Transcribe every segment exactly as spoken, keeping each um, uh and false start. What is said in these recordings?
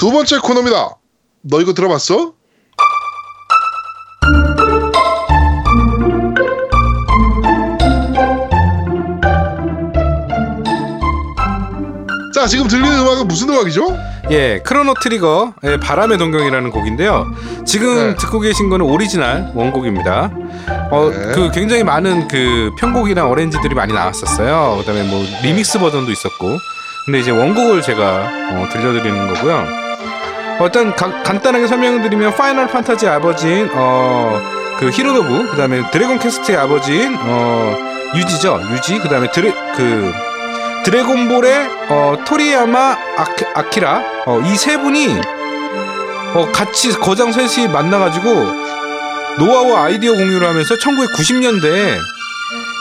두 번째 코너입니다. 너 이거 들어봤어? 자, 지금 들리는 음악은 무슨 음악이죠? 예, 크로노 트리거, 예, 바람의 동경이라는 곡인데요. 지금 네. 듣고 계신 거는 오리지널 원곡입니다. 어, 네. 그 굉장히 많은 그 편곡이나 어레인지들이 많이 나왔었어요. 그다음에 뭐 리믹스 버전도 있었고. 근데 이제 원곡을 제가 어, 들려드리는 거고요. 어, 일단 가, 간단하게 설명드리면 파이널 판타지 아버지인 어, 그 히로노부, 그다음에 드래곤 퀘스트의 아버지인 어, 유지죠, 유지. 그다음에 드래 그 드래곤볼의 어, 토리야마 아키, 아키라 어, 이 세 분이 어, 같이 거장 셋이 만나가지고 노하우와 아이디어 공유를 하면서 천구백구십 년대에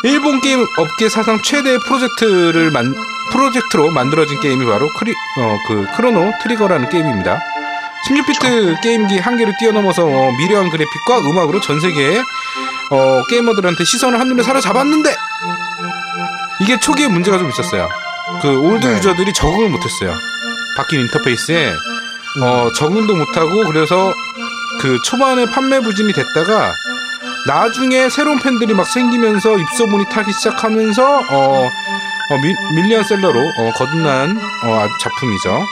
일본 게임 업계 사상 최대의 프로젝트를 만, 프로젝트로 만들어진 게임이 바로 크리, 어, 그 크로노 트리거라는 게임입니다. 십육 비트 게임기 한계를 뛰어넘어서 어, 미려한 그래픽과 음악으로 전 세계의 어, 게이머들한테 시선을 한눈에 사로잡았는데 이게 초기에 문제가 좀 있었어요. 그 올드 네. 유저들이 적응을 못했어요. 바뀐 인터페이스에 어, 적응도 못하고 그래서 그 초반에 판매 부진이 됐다가 나중에 새로운 팬들이 막 생기면서 입소문이 타기 시작하면서 어, 어, 미, 밀리언셀러로 어, 거듭난 어, 작품이죠.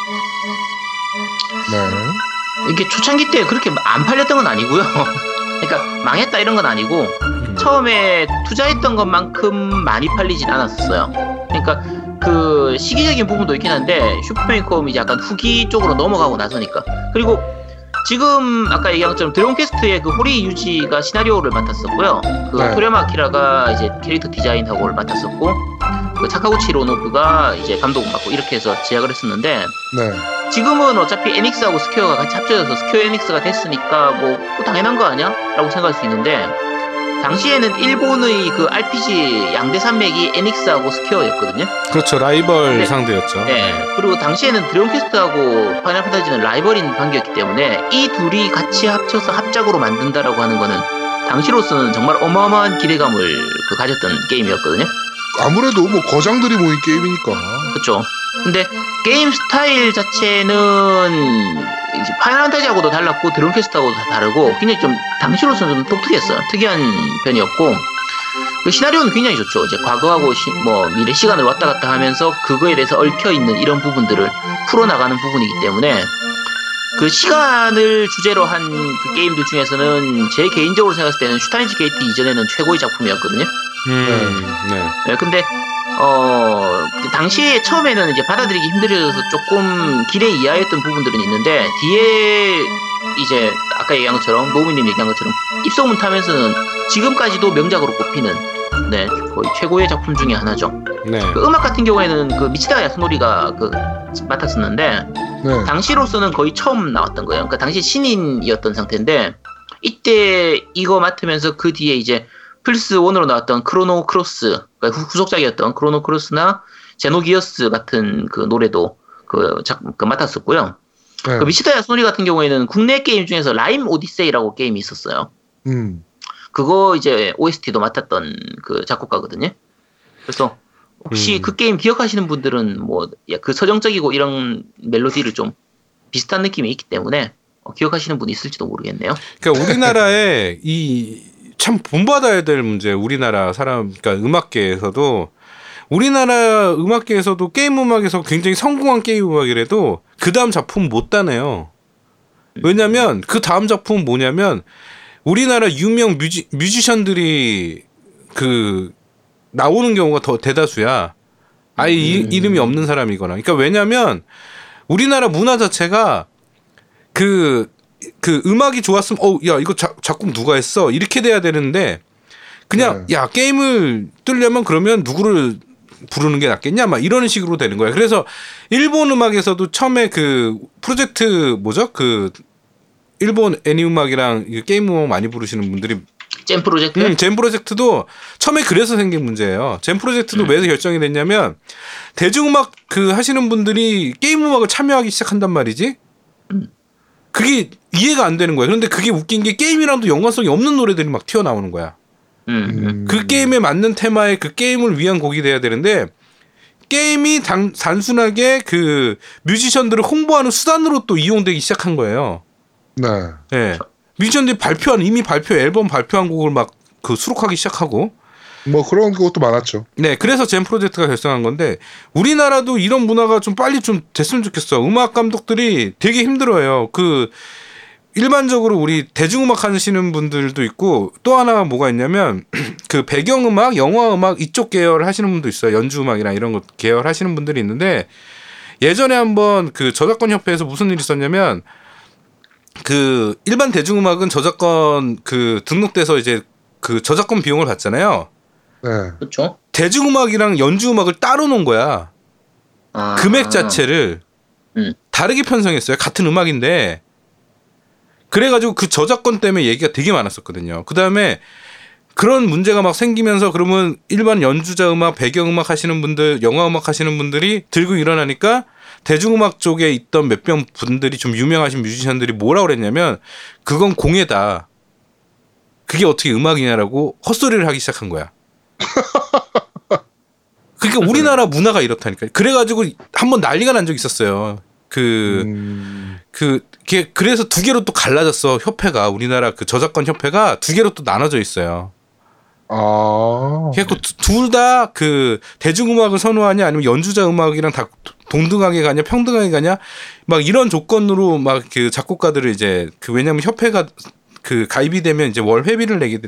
네. 이게 초창기 때 그렇게 안 팔렸던 건 아니고요. 그러니까 망했다 이런 건 아니고 처음에 투자했던 것만큼 많이 팔리진 않았었어요. 그러니까 그 시기적인 부분도 있긴 한데 슈퍼메이컴이 이제 약간 후기 쪽으로 넘어가고 나서니까. 그리고 지금 아까 얘기한 것처럼 드래곤 퀘스트의 그 호리 유지가 시나리오를 맡았었고요. 그 네. 토리야마 아키라가 이제 캐릭터 디자인하고를 맡았었고 그 사카구치 히로노부가 이제 감독을 맡고 이렇게 해서 제작을 했었는데 네. 지금은 어차피 에닉스하고 스퀘어가 같이 합쳐져서 스퀘어 에닉스가 됐으니까 뭐, 뭐 당연한 거 아니야? 라고 생각할 수 있는데 당시에는 일본의 그 알피지 양대 산맥이 에닉스하고 스퀘어였거든요. 그렇죠. 라이벌 네. 상대였죠. 네. 그리고 당시에는 드래곤 퀘스트하고 파이널 판타지는 라이벌인 관계였기 때문에 이 둘이 같이 합쳐서 합작으로 만든다라고 하는 거는 당시로서는 정말 어마어마한 기대감을 그 가졌던 게임이었거든요. 아무래도 뭐 거장들이 모인 게임이니까. 그렇죠. 근데 게임 스타일 자체는 이제 파이널 판타지하고도 달랐고 드론 퀘스트하고도 다르고 굉장히 좀 당시로서는 좀 독특했어요. 특이한 편이었고 그 시나리오는 굉장히 좋죠. 이제 과거하고 시, 뭐 미래 시간을 왔다 갔다 하면서 그거에 대해서 얽혀 있는 이런 부분들을 풀어나가는 부분이기 때문에 그 시간을 주제로 한 그 게임들 중에서는 제 개인적으로 생각했을 때는 슈타인즈 게이트 이전에는 최고의 작품이었거든요. 음, 네. 네. 근데 어, 당시에 처음에는 이제 받아들이기 힘들어져서 조금 기대 이하였던 부분들은 있는데, 뒤에 이제 아까 얘기한 것처럼, 노우미님 얘기한 것처럼, 입소문 타면서는 지금까지도 명작으로 꼽히는, 네, 거의 최고의 작품 중에 하나죠. 네. 그 음악 같은 경우에는 그 미시다야 야스노리가 그 맡았었는데, 네. 당시로서는 거의 처음 나왔던 거예요. 그러니까 당시 신인이었던 상태인데, 이때 이거 맡으면서 그 뒤에 이제 플스원으로 나왔던 크로노 크로스, 그러니까 후속작이었던 크로노 크로스나 제노기어스 같은 그 노래도 그, 작, 그 맡았었고요. 네. 그 미시다야 소리 같은 경우에는 국내 게임 중에서 라임 오디세이라고 게임이 있었어요. 음. 그거 이제 오에스티도 맡았던 그 작곡가거든요. 그래서 혹시 음. 그 게임 기억하시는 분들은 뭐 그 서정적이고 이런 멜로디를 좀 비슷한 느낌이 있기 때문에 기억하시는 분이 있을지도 모르겠네요. 그러니까 우리나라의 이 참 본받아야 될 문제. 우리나라 사람, 그러니까 음악계에서도 우리나라 음악계에서도 게임 음악에서 굉장히 성공한 게임 음악이라도 그 다음 작품 못 따내요. 왜냐하면 그 다음 작품 뭐냐면 우리나라 유명 뮤지, 뮤지션들이 그 나오는 경우가 더 대다수야. 아예 음. 이, 이름이 없는 사람이거나. 그러니까 왜냐하면 우리나라 문화 자체가 그 그 음악이 좋았으면 어, 야 이거 자, 작곡 누가 했어 이렇게 돼야 되는데 그냥 네. 야 게임을 뜨려면 그러면 누구를 부르는 게 낫겠냐 막 이런 식으로 되는 거야. 그래서 일본 음악에서도 처음에 그 프로젝트 뭐죠 그 일본 애니 음악이랑 게임 음악 많이 부르시는 분들이 잼 프로젝트? 음, 잼 프로젝트도 처음에 그래서 생긴 문제예요. 잼 프로젝트도 음. 왜 결정이 됐냐면 대중음악 그 하시는 분들이 게임 음악을 참여하기 시작한단 말이지. 음. 그게 이해가 안 되는 거야. 그런데 그게 웃긴 게 게임이랑도 연관성이 없는 노래들이 막 튀어나오는 거야. 음. 그 게임에 맞는 테마의 그 게임을 위한 곡이 돼야 되는데 게임이 단, 단순하게 그 뮤지션들을 홍보하는 수단으로 또 이용되기 시작한 거예요. 네. 네. 뮤지션들이 발표한 이미 발표 앨범 발표한 곡을 막 그 수록하기 시작하고. 뭐 그런 것도 많았죠. 네, 그래서 잼 프로젝트가 결성한 건데 우리나라도 이런 문화가 좀 빨리 좀 됐으면 좋겠어. 음악 감독들이 되게 힘들어요. 그 일반적으로 우리 대중음악 하시는 분들도 있고 또 하나 뭐가 있냐면 그 배경음악, 영화음악 이쪽 계열 하시는 분도 있어요. 연주음악이나 이런 것 계열 하시는 분들이 있는데 예전에 한번 그 저작권 협회에서 무슨 일이 있었냐면 그 일반 대중음악은 저작권 그 등록돼서 이제 그 저작권 비용을 받잖아요. 네. 그렇죠. 대중음악이랑 연주음악을 따로 놓은 거야. 아~ 금액 자체를 음. 다르게 편성했어요. 같은 음악인데. 그래가지고 그 저작권 때문에 얘기가 되게 많았었거든요. 그 다음에 그런 문제가 막 생기면서 그러면 일반 연주자 음악, 배경음악 하시는 분들, 영화음악 하시는 분들이 들고 일어나니까 대중음악 쪽에 있던 몇몇 분들이 좀 유명하신 뮤지션들이 뭐라고 그랬냐면 그건 공예다. 그게 어떻게 음악이냐라고 헛소리를 하기 시작한 거야. 그러니까 우리나라 문화가 이렇다니까요. 그래가지고 한번 난리가 난 적이 있었어요. 그, 음... 그, 게 그래서 두 개로 또 갈라졌어. 협회가 우리나라 그 저작권 협회가 두 개로 또 나눠져 있어요. 아. 그래서 둘 다 그 대중음악을 선호하냐 아니면 연주자 음악이랑 다 동등하게 가냐 평등하게 가냐 막 이런 조건으로 막 그 작곡가들을 이제 그 왜냐면 협회가 그 가입이 되면 이제 월 회비를 내게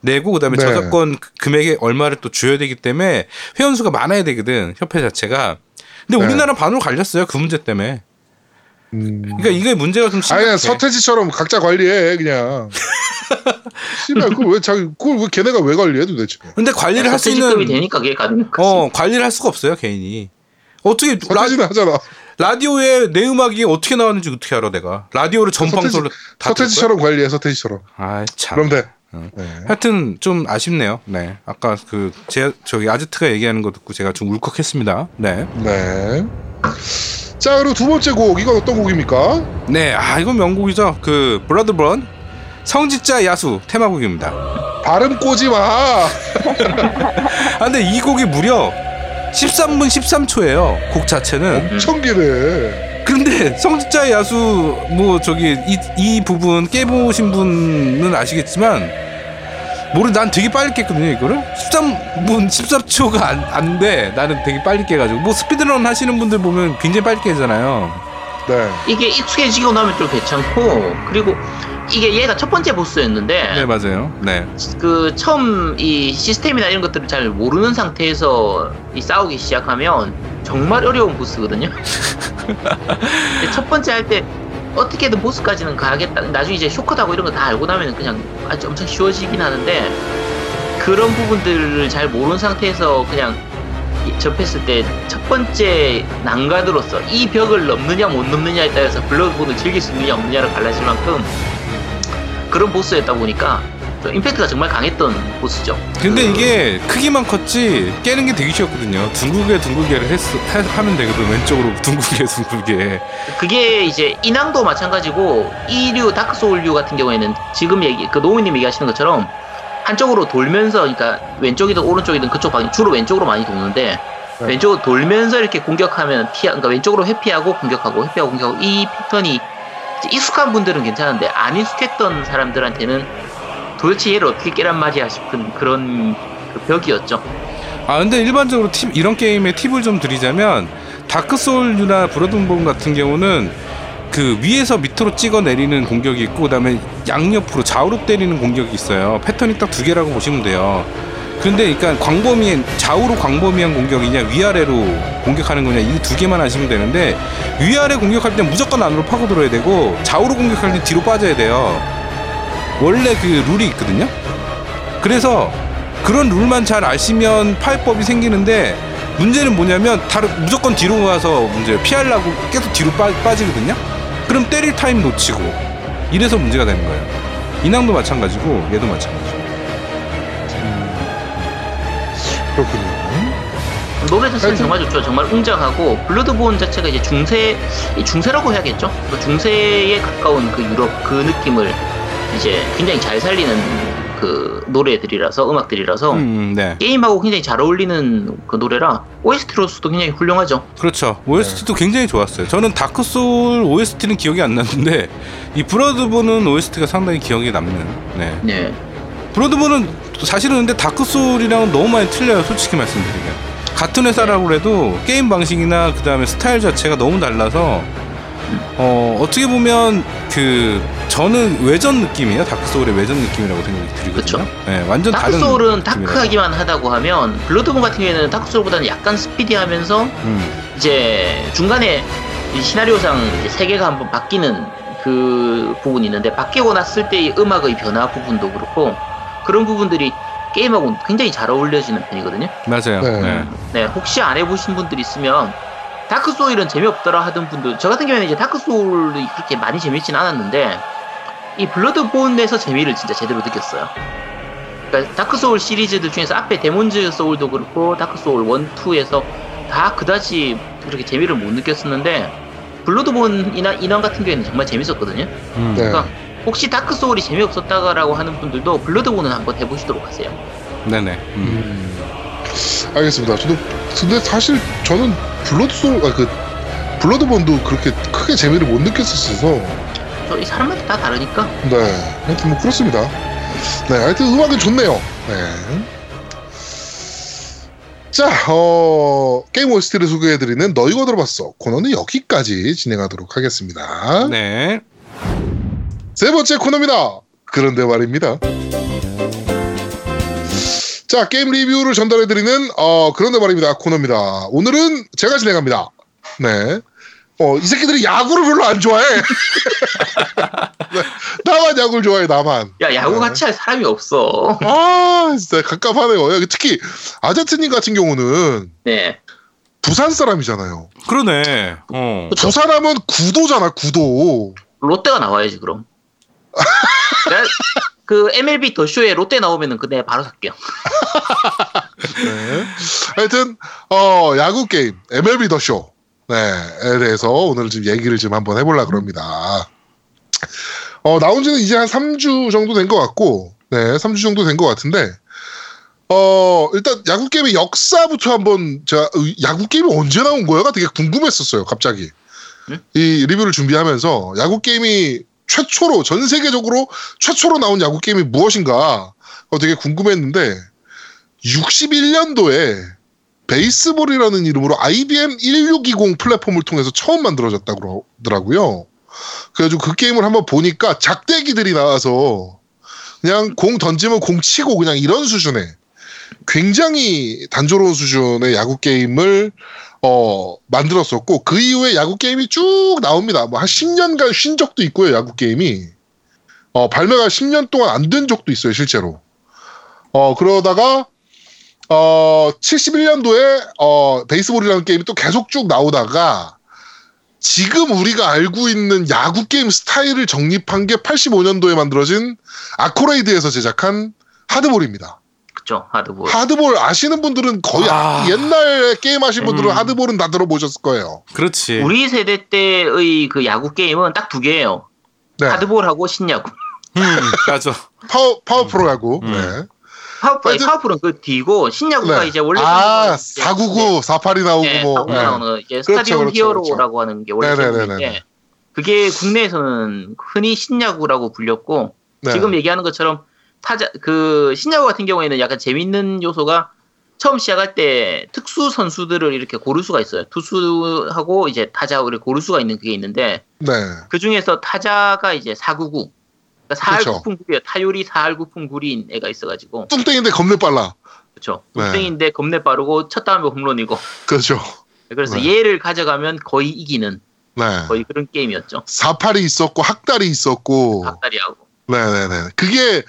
내고 그다음에 네. 저작권 금액에 얼마를 또 줘야 되기 때문에 회원 수가 많아야 되거든 협회 자체가. 근데 네. 우리나라 반으로 갈렸어요 그 문제 때문에. 음... 그러니까 이게 문제가 좀 심각해. 아니야 서태지처럼 각자 관리해 그냥. 씨발 그걸 왜 자기 그걸 왜 걔네가 왜 관리해 도대체. 근데 관리를 할 수 있는 되니까 그게 가능한 거지. 어 관리를 할 수가 없어요 개인이. 어떻게 서태지는 라... 하잖아. 라디오에 내 음악이 어떻게 나왔는지 어떻게 알아 내가. 라디오를 전방송으로 다 서태지처럼 관리해 서태지처럼. 아 참. 그럼 돼. 어. 네. 하여튼 좀 아쉽네요. 네. 아까 그 제 저기 아즈트가 얘기하는 거 듣고 제가 좀 울컥했습니다. 네. 네. 자 그리고 두 번째 곡 이건 어떤 곡입니까? 네, 아 이건 명곡이죠. 그 브라드 번 성지자 야수 테마곡입니다. 발음 꼬지 마. 아, 근데 이 곡이 무려 십삼 분 십삼 초예요. 곡 자체는 엄청 길네. 근데 성지자 야수 뭐 저기 이, 이 부분 깨보신 분은 아시겠지만 모르 난 되게 빨리 깼거든요 이거를. 십삼 분 십삼 초가 안, 안 돼. 나는 되게 빨리 깨가지고 뭐 스피드런 하시는 분들 보면 굉장히 빨리 깨잖아요. 네. 이게 익숙해지고 나면 좀 괜찮고 그리고 이게 얘가 첫 번째 보스였는데. 네 맞아요. 네. 그 처음 이 시스템이나 이런 것들을 잘 모르는 상태에서 이 싸우기 시작하면 정말 어려운 보스거든요. 첫 번째 할 때. 어떻게든 보스까지는 가야겠다. 나중에 이제 쇼컷하고 이런 거 다 알고 나면 그냥 아주 엄청 쉬워지긴 하는데 그런 부분들을 잘 모르는 상태에서 그냥 접했을 때 첫 번째 난관으로서 이 벽을 넘느냐 못 넘느냐에 따라서 블러드본을 즐길 수 있느냐 없느냐를 갈라질 만큼 그런 보스였다 보니까 임팩트가 정말 강했던 보스죠. 근데 그... 이게 크기만 컸지 깨는 게 되게 쉬웠거든요. 둥글게 둥글게를 했, 하, 하면 되거든. 왼쪽으로 둥글게 둥글게. 그게 이제 인왕도 마찬가지고 이류 다크소울류 같은 경우에는 지금 얘기 그 노우님 얘기하시는 것처럼 한쪽으로 돌면서 그러니까 왼쪽이든 오른쪽이든 그쪽 방향 주로 왼쪽으로 많이 도는데 네. 왼쪽으로 돌면서 이렇게 공격하면 피하 그러니까 왼쪽으로 회피하고 공격하고 회피하고 공격하고 이 패턴이 익숙한 분들은 괜찮은데 안 익숙했던 사람들한테는 도대체 얘를 어떻게 깨란 말이야 싶은 그런 그 벽이었죠. 아 근데 일반적으로 팁, 이런 게임에 팁을 좀 드리자면 다크소울류나 브러드본 같은 경우는 그 위에서 밑으로 찍어 내리는 공격이 있고 그다음에 양옆으로 좌우로 때리는 공격이 있어요. 패턴이 딱 두 개라고 보시면 돼요. 근데 그러니까 광범위한 좌우로 광범위한 공격이냐 위아래로 공격하는 거냐 이 두 개만 아시면 되는데 위아래 공격할 때 무조건 안으로 파고들어야 되고 좌우로 공격할 때 뒤로 빠져야 돼요. 원래 그 룰이 있거든요. 그래서 그런 룰만 잘 아시면 파이법이 생기는데 문제는 뭐냐면 다른 무조건 뒤로 가서 문제 피하려고 계속 뒤로 빠, 빠지거든요. 그럼 때릴 타임 놓치고 이래서 문제가 되는 거예요. 인왕도 마찬가지고 얘도 마찬가지고. 음, 그렇군요. 노래 자체는 정말 좋죠. 정말 웅장하고 블러드본 자체가 이제 중세 중세라고 해야겠죠. 중세에 가까운 그 유럽 그 느낌을. 이제 굉장히 잘 살리는 그 노래들이라서 음악들이라서 음, 네. 게임하고 굉장히 잘 어울리는 그 노래라 오에스티로서도 굉장히 훌륭하죠. 그렇죠. 오에스티도 네. 굉장히 좋았어요. 저는 다크소울 오에스티는 기억이 안 나는데 이 브러드본은 오에스티가 상당히 기억에 남는. 네. 네. 브러드본은 사실은 근데 다크소울이랑 너무 많이 틀려요. 솔직히 말씀드리면 같은 회사라고 해도 게임 방식이나 그 다음에 스타일 자체가 너무 달라서 어 어떻게 보면 그 저는 외전 느낌이에요. 다크소울의 외전 느낌이라고 생각이 들거든요. 네, 완전 다른 다크소울은 다크하기만 하다고 하면 블러드본 같은 경우에는 다크소울보다는 약간 스피디하면서 음. 이제 중간에 이 시나리오상 이제 세계가 한번 바뀌는 그 부분이 있는데 바뀌고 났을 때의 음악의 변화 부분도 그렇고 그런 부분들이 게임하고 굉장히 잘 어울려지는 편이거든요. 맞아요. 네. 네. 네, 혹시 안 해보신 분들 있으면 다크소울은 재미없더라 하던 분들, 저 같은 경우에는 이제 다크소울이 그렇게 많이 재밌진 않았는데 이 블러드본에서 재미를 진짜 제대로 느꼈어요. 그러니까 다크소울 시리즈들 중에서 앞에 데몬즈 소울도 그렇고 다크소울 일, 이에서 다 그다지 그렇게 재미를 못 느꼈었는데 블러드본이나 인왕 같은 경우에는 정말 재밌었거든요. 음, 네. 그러니까 혹시 다크소울이 재미없었다라고 하는 분들도 블러드본은 한번 해보시도록 하세요. 네네. 음. 음. 알겠습니다. 저도 근데 사실 저는 블러드소울, 아, 그 블러드본도 그렇게 크게 재미를 못 느꼈었어서 이 사람마다 다 다르니까. 네. 하여튼 뭐 그렇습니다. 네. 하여튼 음악은 좋네요. 네. 자, 어, 게임 오에스티를 소개해드리는 너 이거 들어봤어 코너는 여기까지 진행하도록 하겠습니다. 네. 세 번째 코너입니다. 그런데 말입니다. 자, 게임 리뷰를 전달해드리는 어, 그런데 말입니다 코너입니다. 오늘은 제가 진행합니다. 네. 어, 이 새끼들이 야구를 별로 안 좋아해. 네, 나만 야구를 좋아해. 나만. 야, 야구 같이 할 사람이 없어. 아, 진짜 갑갑하네요. 특히 아제트님 같은 경우는 네. 부산 사람이잖아요. 그러네. 어. 저 사람은 구도잖아. 구도. 롯데가 나와야지 그럼. 내가 그 엠엘비 더쇼에 롯데 나오면은 그때 바로 살게요. 네. 하여튼 어, 야구 게임 엠엘비 더쇼. 네,에 대해서 오늘 좀 얘기를 좀 한번 해보려고 합니다. 어, 나온 지는 이제 한 삼 주 정도 된 것 같고, 네, 삼 주 정도 된 것 같은데, 어, 일단 야구게임의 역사부터 한번, 제가, 야구게임이 언제 나온 거야가 되게 궁금했었어요, 갑자기. 응? 이 리뷰를 준비하면서, 야구게임이 최초로, 전 세계적으로 최초로 나온 야구게임이 무엇인가, 어, 되게 궁금했는데, 육십일 년도에 베이스볼이라는 이름으로 아이비엠 천육백이십 플랫폼을 통해서 처음 만들어졌다고 하더라고요. 그래가지고 그 게임을 한번 보니까 작대기들이 나와서 그냥 공 던지면 공 치고 그냥 이런 수준의 굉장히 단조로운 수준의 야구 게임을 어, 만들었었고 그 이후에 야구 게임이 쭉 나옵니다. 뭐 한 십 년간 쉰 적도 있고요. 야구 게임이 어, 발매가 십 년 동안 안 된 적도 있어요. 실제로. 어, 그러다가 어, 칠십일 년도에 어, 베이스볼이라는 게임이 또 계속 쭉 나오다가 지금 우리가 알고 있는 야구 게임 스타일을 정립한 게 팔십오 년도에 만들어진 아코레이드에서 제작한 하드볼입니다. 그렇죠. 하드볼. 하드볼 아시는 분들은 거의 아... 옛날에 게임 하신 분들은 음... 하드볼은 다 들어보셨을 거예요. 그렇지. 우리 세대 때의 그 야구 게임은 딱 두 개예요. 네. 하드볼하고 신야구. 음, 맞아. 파워 파워 프로야구. 음. 네. 파워프로, 파워프로는 그 뒤고, 신야구가 네. 이제 원래. 아, 사구구, 사팔이 나오고 네, 뭐. 네. 나오는 이제 그렇죠, 스타디움 그렇죠, 히어로라고 그렇죠. 하는 게 원래. 네네네. 그게 국내에서는 흔히 신야구라고 불렸고, 네. 지금 얘기하는 것처럼 타자, 그, 신야구 같은 경우에는 약간 재밌는 요소가 처음 시작할 때 특수 선수들을 이렇게 고를 수가 있어요. 투수하고 이제 타자를 고를 수가 있는 그게 있는데, 네. 그 중에서 타자가 이제 사구구. 사할구푼구리야. 타율이 사할구푼구리인 애가 있어가지고 뚱땡인데 겁내 빨라. 그렇죠. 뚱땡인데 네. 겁내 빠르고 쳤다 하면 홈런이고. 그렇죠. 그래서 네. 얘를 가져가면 거의 이기는 네. 거의 그런 게임이었죠. 사팔이 있었고 학다리 있었고. 학다리하고. 네네네. 그게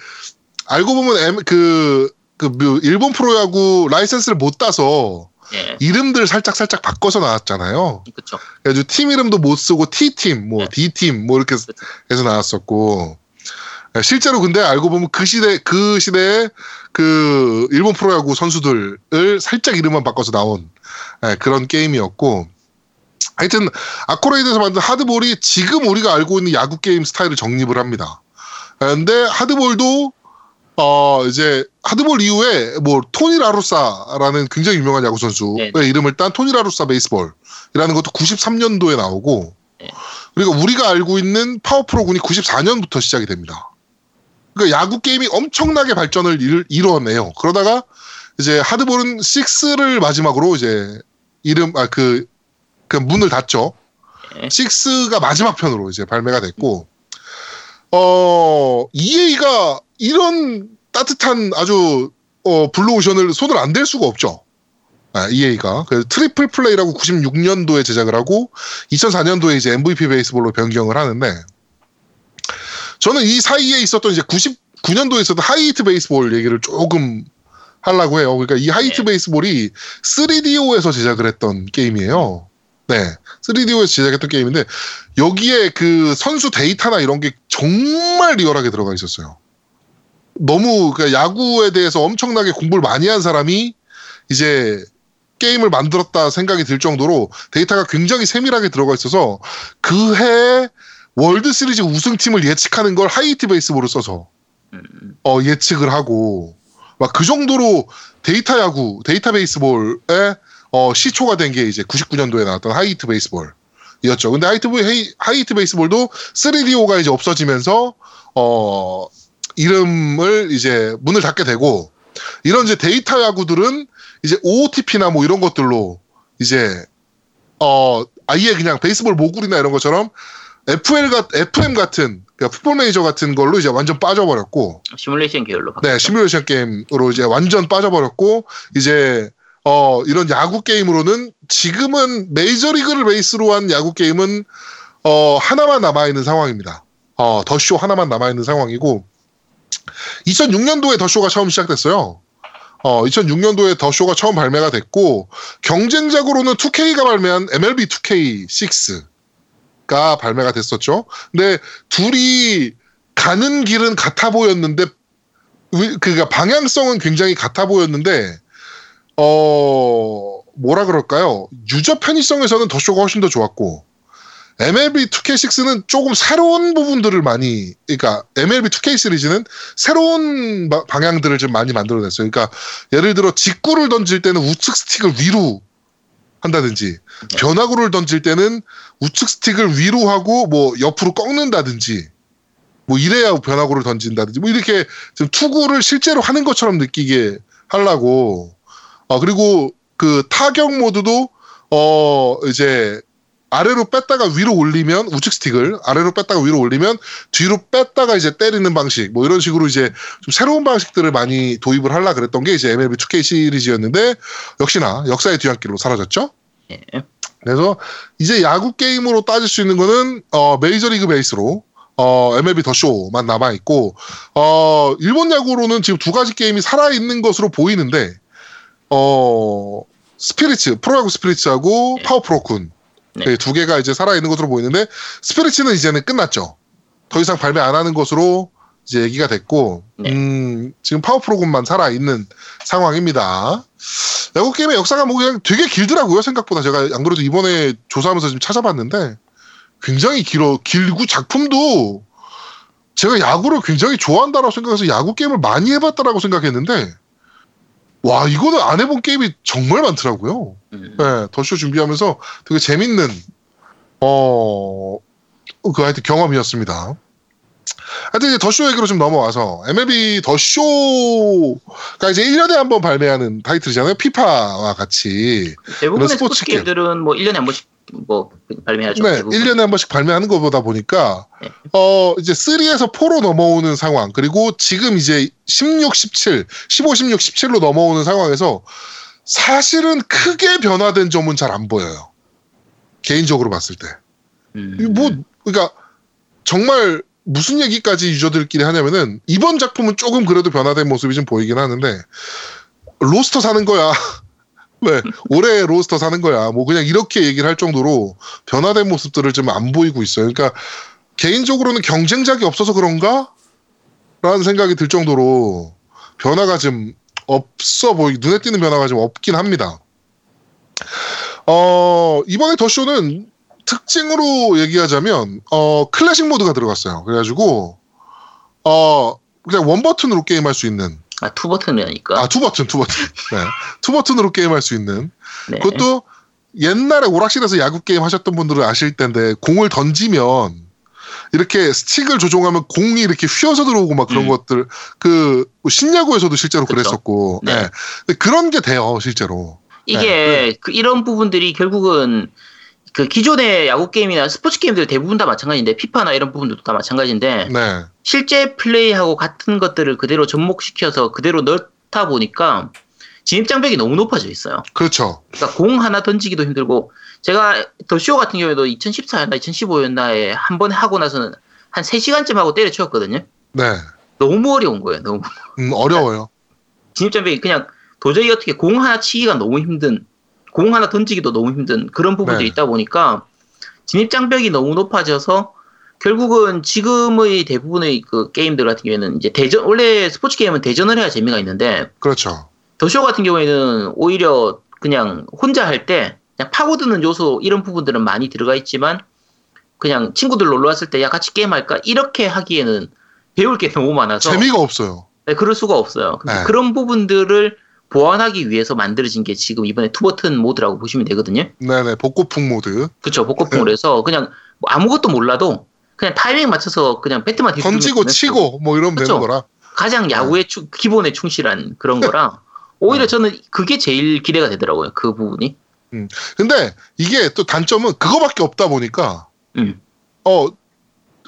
알고 보면 M, 그, 그 일본 프로야구 라이센스를 못 따서 네. 이름들 살짝 살짝 바꿔서 나왔잖아요. 그렇죠. 그래서 팀 이름도 못 쓰고 T 팀, 뭐 네. D 팀, 뭐 이렇게 그쵸. 해서 나왔었고. 실제로 근데 알고 보면 그 시대, 그 시대에 그 일본 프로야구 선수들을 살짝 이름만 바꿔서 나온 그런 게임이었고 하여튼 아코레이드에서 만든 하드볼이 지금 우리가 알고 있는 야구 게임 스타일을 정립을 합니다. 근데 하드볼도 어, 이제 하드볼 이후에 뭐 토니 라루사라는 굉장히 유명한 야구 선수의 네네. 이름을 딴 토니 라루사 베이스볼이라는 것도 구십삼 년도에 나오고 네. 그리고 우리가 알고 있는 파워프로군이 구십사 년부터 시작이 됩니다. 그러니까 야구 게임이 엄청나게 발전을 일, 이뤄내요. 그러다가 이제 하드볼은 식스를 마지막으로 이제 이름 아 그 그 문을 닫죠. 네. 식스가 마지막 편으로 이제 발매가 됐고 어 이에이가 이런 따뜻한 아주 어, 블루오션을 손을 안 댈 수가 없죠. 아, 이에이가 그래서 트리플 플레이라고 구십육 년도에 제작을 하고 이천사 년도에 이제 엠브이피 베이스볼로 변경을 하는데 저는 이 사이에 있었던 이제 구십구 년도에 있었던 하이트 베이스볼 얘기를 조금 하려고 해요. 그러니까 이 하이트 네. 베이스볼이 쓰리디오에서 제작을 했던 게임이에요. 네, 쓰리디오에서 제작했던 게임인데 여기에 그 선수 데이터나 이런 게 정말 리얼하게 들어가 있었어요. 너무 그러니까 야구에 대해서 엄청나게 공부를 많이 한 사람이 이제 게임을 만들었다 생각이 들 정도로 데이터가 굉장히 세밀하게 들어가 있어서 그 해에 월드 시리즈 우승팀을 예측하는 걸 하이트 베이스볼을 써서 어, 예측을 하고 막 그 정도로 데이터 야구, 데이터 베이스볼에 어, 시초가 된 게 이제 구십구 년도에 나왔던 하이트 베이스볼이었죠. 근데 하이트, 헤이, 하이트 베이스볼도 쓰리디오가 이제 없어지면서 어, 이름을 이제 문을 닫게 되고 이런 이제 데이터 야구들은 이제 오오티피나 뭐 이런 것들로 이제 어 아예 그냥 베이스볼 모구리나 이런 것처럼 에프엘 같 에프엠 같은 그러니까 풋볼 매니저 같은 걸로 이제 완전 빠져버렸고 시뮬레이션 계열로 바뀌었죠. 네, 시뮬레이션 게임으로 이제 완전 빠져버렸고 이제 어 이런 야구 게임으로는 지금은 메이저리그를 베이스로 한 야구 게임은 어 하나만 남아 있는 상황입니다. 어 더쇼 하나만 남아 있는 상황이고. 이천육 년도에 더쇼가 처음 시작됐어요. 어, 이천육 년도에 더쇼가 처음 발매가 됐고 경쟁작으로는 투케이가 발매한 엠엘비 투케이 식스가 발매가 됐었죠. 근데 둘이 가는 길은 같아 보였는데 그러니까 방향성은 굉장히 같아 보였는데 어, 뭐라 그럴까요? 유저 편의성에서는 더쇼가 훨씬 더 좋았고 엠엘비 투케이 식스는 조금 새로운 부분들을 많이, 그러니까 엠엘비 투케이 시리즈는 새로운 바, 방향들을 좀 많이 만들어냈어요. 그러니까 예를 들어 직구를 던질 때는 우측 스틱을 위로 한다든지, 네. 변화구를 던질 때는 우측 스틱을 위로 하고 뭐 옆으로 꺾는다든지, 뭐 이래야 변화구를 던진다든지, 뭐 이렇게 좀 투구를 실제로 하는 것처럼 느끼게 하려고. 아, 그리고 그 타격 모드도 어, 이제 아래로 뺐다가 위로 올리면 우측 스틱을 아래로 뺐다가 위로 올리면 뒤로 뺐다가 이제 때리는 방식 뭐 이런 식으로 이제 좀 새로운 방식들을 많이 도입을 하려 그랬던 게 이제 엠엘비 투케이 시리즈였는데 역시나 역사의 뒤안길로 사라졌죠. 예. 그래서 이제 야구 게임으로 따질 수 있는 거는 어, 메이저리그 베이스로 어, 엠엘비 더쇼만 남아 있고 어, 일본 야구로는 지금 두 가지 게임이 살아 있는 것으로 보이는데 어, 스피리츠 프로야구 스피리츠하고 예. 파워프로군 네. 두 개가 이제 살아있는 것으로 보이는데, 스피리츠는 이제는 끝났죠. 더 이상 발매 안 하는 것으로 이제 얘기가 됐고, 네. 음, 지금 파워프로군만 살아있는 상황입니다. 야구게임의 역사가 뭐 그냥 되게 길더라고요, 생각보다. 제가 안 그래도 이번에 조사하면서 지금 찾아봤는데, 굉장히 길어, 길고 작품도 제가 야구를 굉장히 좋아한다라고 생각해서 야구게임을 많이 해봤다라고 생각했는데, 와, 이거는 안 해본 게임이 정말 많더라고요. 음. 네, 더쇼 준비하면서 되게 재밌는, 어, 그 하여튼 경험이었습니다. 하여튼 이제 더쇼 얘기로 좀 넘어와서, 엠엘비 더쇼가 이제 일 년에 한번 발매하는 타이틀이잖아요. 피파와 같이. 대부분의 스포츠, 스포츠 게임들은 뭐 일 년에 한 번씩 뭐 발매하죠. 네, 대부분. 일 년에 한 번씩 발매하는 것보다 보니까, 네. 어, 이제 삼에서 사로 넘어오는 상황, 그리고 지금 이제 십육, 십칠, 십오, 십육, 십칠로 넘어오는 상황에서 사실은 크게 변화된 점은 잘 안 보여요. 개인적으로 봤을 때. 음. 뭐, 그러니까 정말 무슨 얘기까지 유저들끼리 하냐면은 이번 작품은 조금 그래도 변화된 모습이 좀 보이긴 하는데, 로스터 사는 거야. 네, 올해 로스터 사는 거야. 뭐 그냥 이렇게 얘기를 할 정도로 변화된 모습들을 좀 안 보이고 있어요. 그러니까 개인적으로는 경쟁작이 없어서 그런가? 라는 생각이 들 정도로 변화가 좀 없어 보이, 눈에 띄는 변화가 좀 없긴 합니다. 어, 이번에 더쇼는 특징으로 얘기하자면, 어, 클래식 모드가 들어갔어요. 그래가지고, 어, 그냥 원 버튼으로 게임할 수 있는. 아, 투 버튼이니까. 아, 투 버튼, 투 버튼. 네, 투 버튼으로 게임할 수 있는. 네. 그것도 옛날에 오락실에서 야구 게임 하셨던 분들은 아실 텐데 공을 던지면 이렇게 스틱을 조종하면 공이 이렇게 휘어서 들어오고 막 그런 음. 것들 그 신야구에서도 실제로 그쵸? 그랬었고. 네. 네. 근데 그런 게 돼요, 실제로. 이게 네. 그 이런 부분들이 결국은 그 기존의 야구 게임이나 스포츠 게임들 대부분 다 마찬가지인데 피파나 이런 부분들도 다 마찬가지인데 네. 실제 플레이하고 같은 것들을 그대로 접목시켜서 그대로 넣다 보니까 진입장벽이 너무 높아져 있어요. 그렇죠. 그러니까 공 하나 던지기도 힘들고 제가 더쇼 같은 경우에도 이천십사였나 이천십오였나에 한 번 하고 나서는 한 세 시간쯤 하고 때려치웠거든요. 네. 너무 어려운 거예요. 너무 음, 어려워요. 진입장벽이 그냥 도저히 어떻게 공 하나 치기가 너무 힘든 공 하나 던지기도 너무 힘든 그런 부분들이 네. 있다 보니까 진입장벽이 너무 높아져서 결국은 지금의 대부분의 그 게임들 같은 경우에는 이제 대전 원래 스포츠 게임은 대전을 해야 재미가 있는데 그렇죠. 더쇼 같은 경우에는 오히려 그냥 혼자 할 때 그냥 파고드는 요소 이런 부분들은 많이 들어가 있지만 그냥 친구들 놀러 왔을 때 야 같이 게임할까 이렇게 하기에는 배울 게 너무 많아서 재미가 없어요. 네, 그럴 수가 없어요. 네. 그런 부분들을 보완하기 위해서 만들어진 게 지금 이번에 투버튼 모드라고 보시면 되거든요. 네네, 복고풍 모드. 그렇죠, 복고풍으로 해서 그냥 뭐 아무것도 몰라도 그냥 타이밍 맞춰서 그냥 배트만 던지고 치고 뭐 이러면 그쵸? 되는 거라. 가장 야구의 네. 추, 기본에 충실한 그런 거라 오히려 네. 저는 그게 제일 기대가 되더라고요, 그 부분이. 음, 근데 이게 또 단점은 그거밖에 없다 보니까 음. 어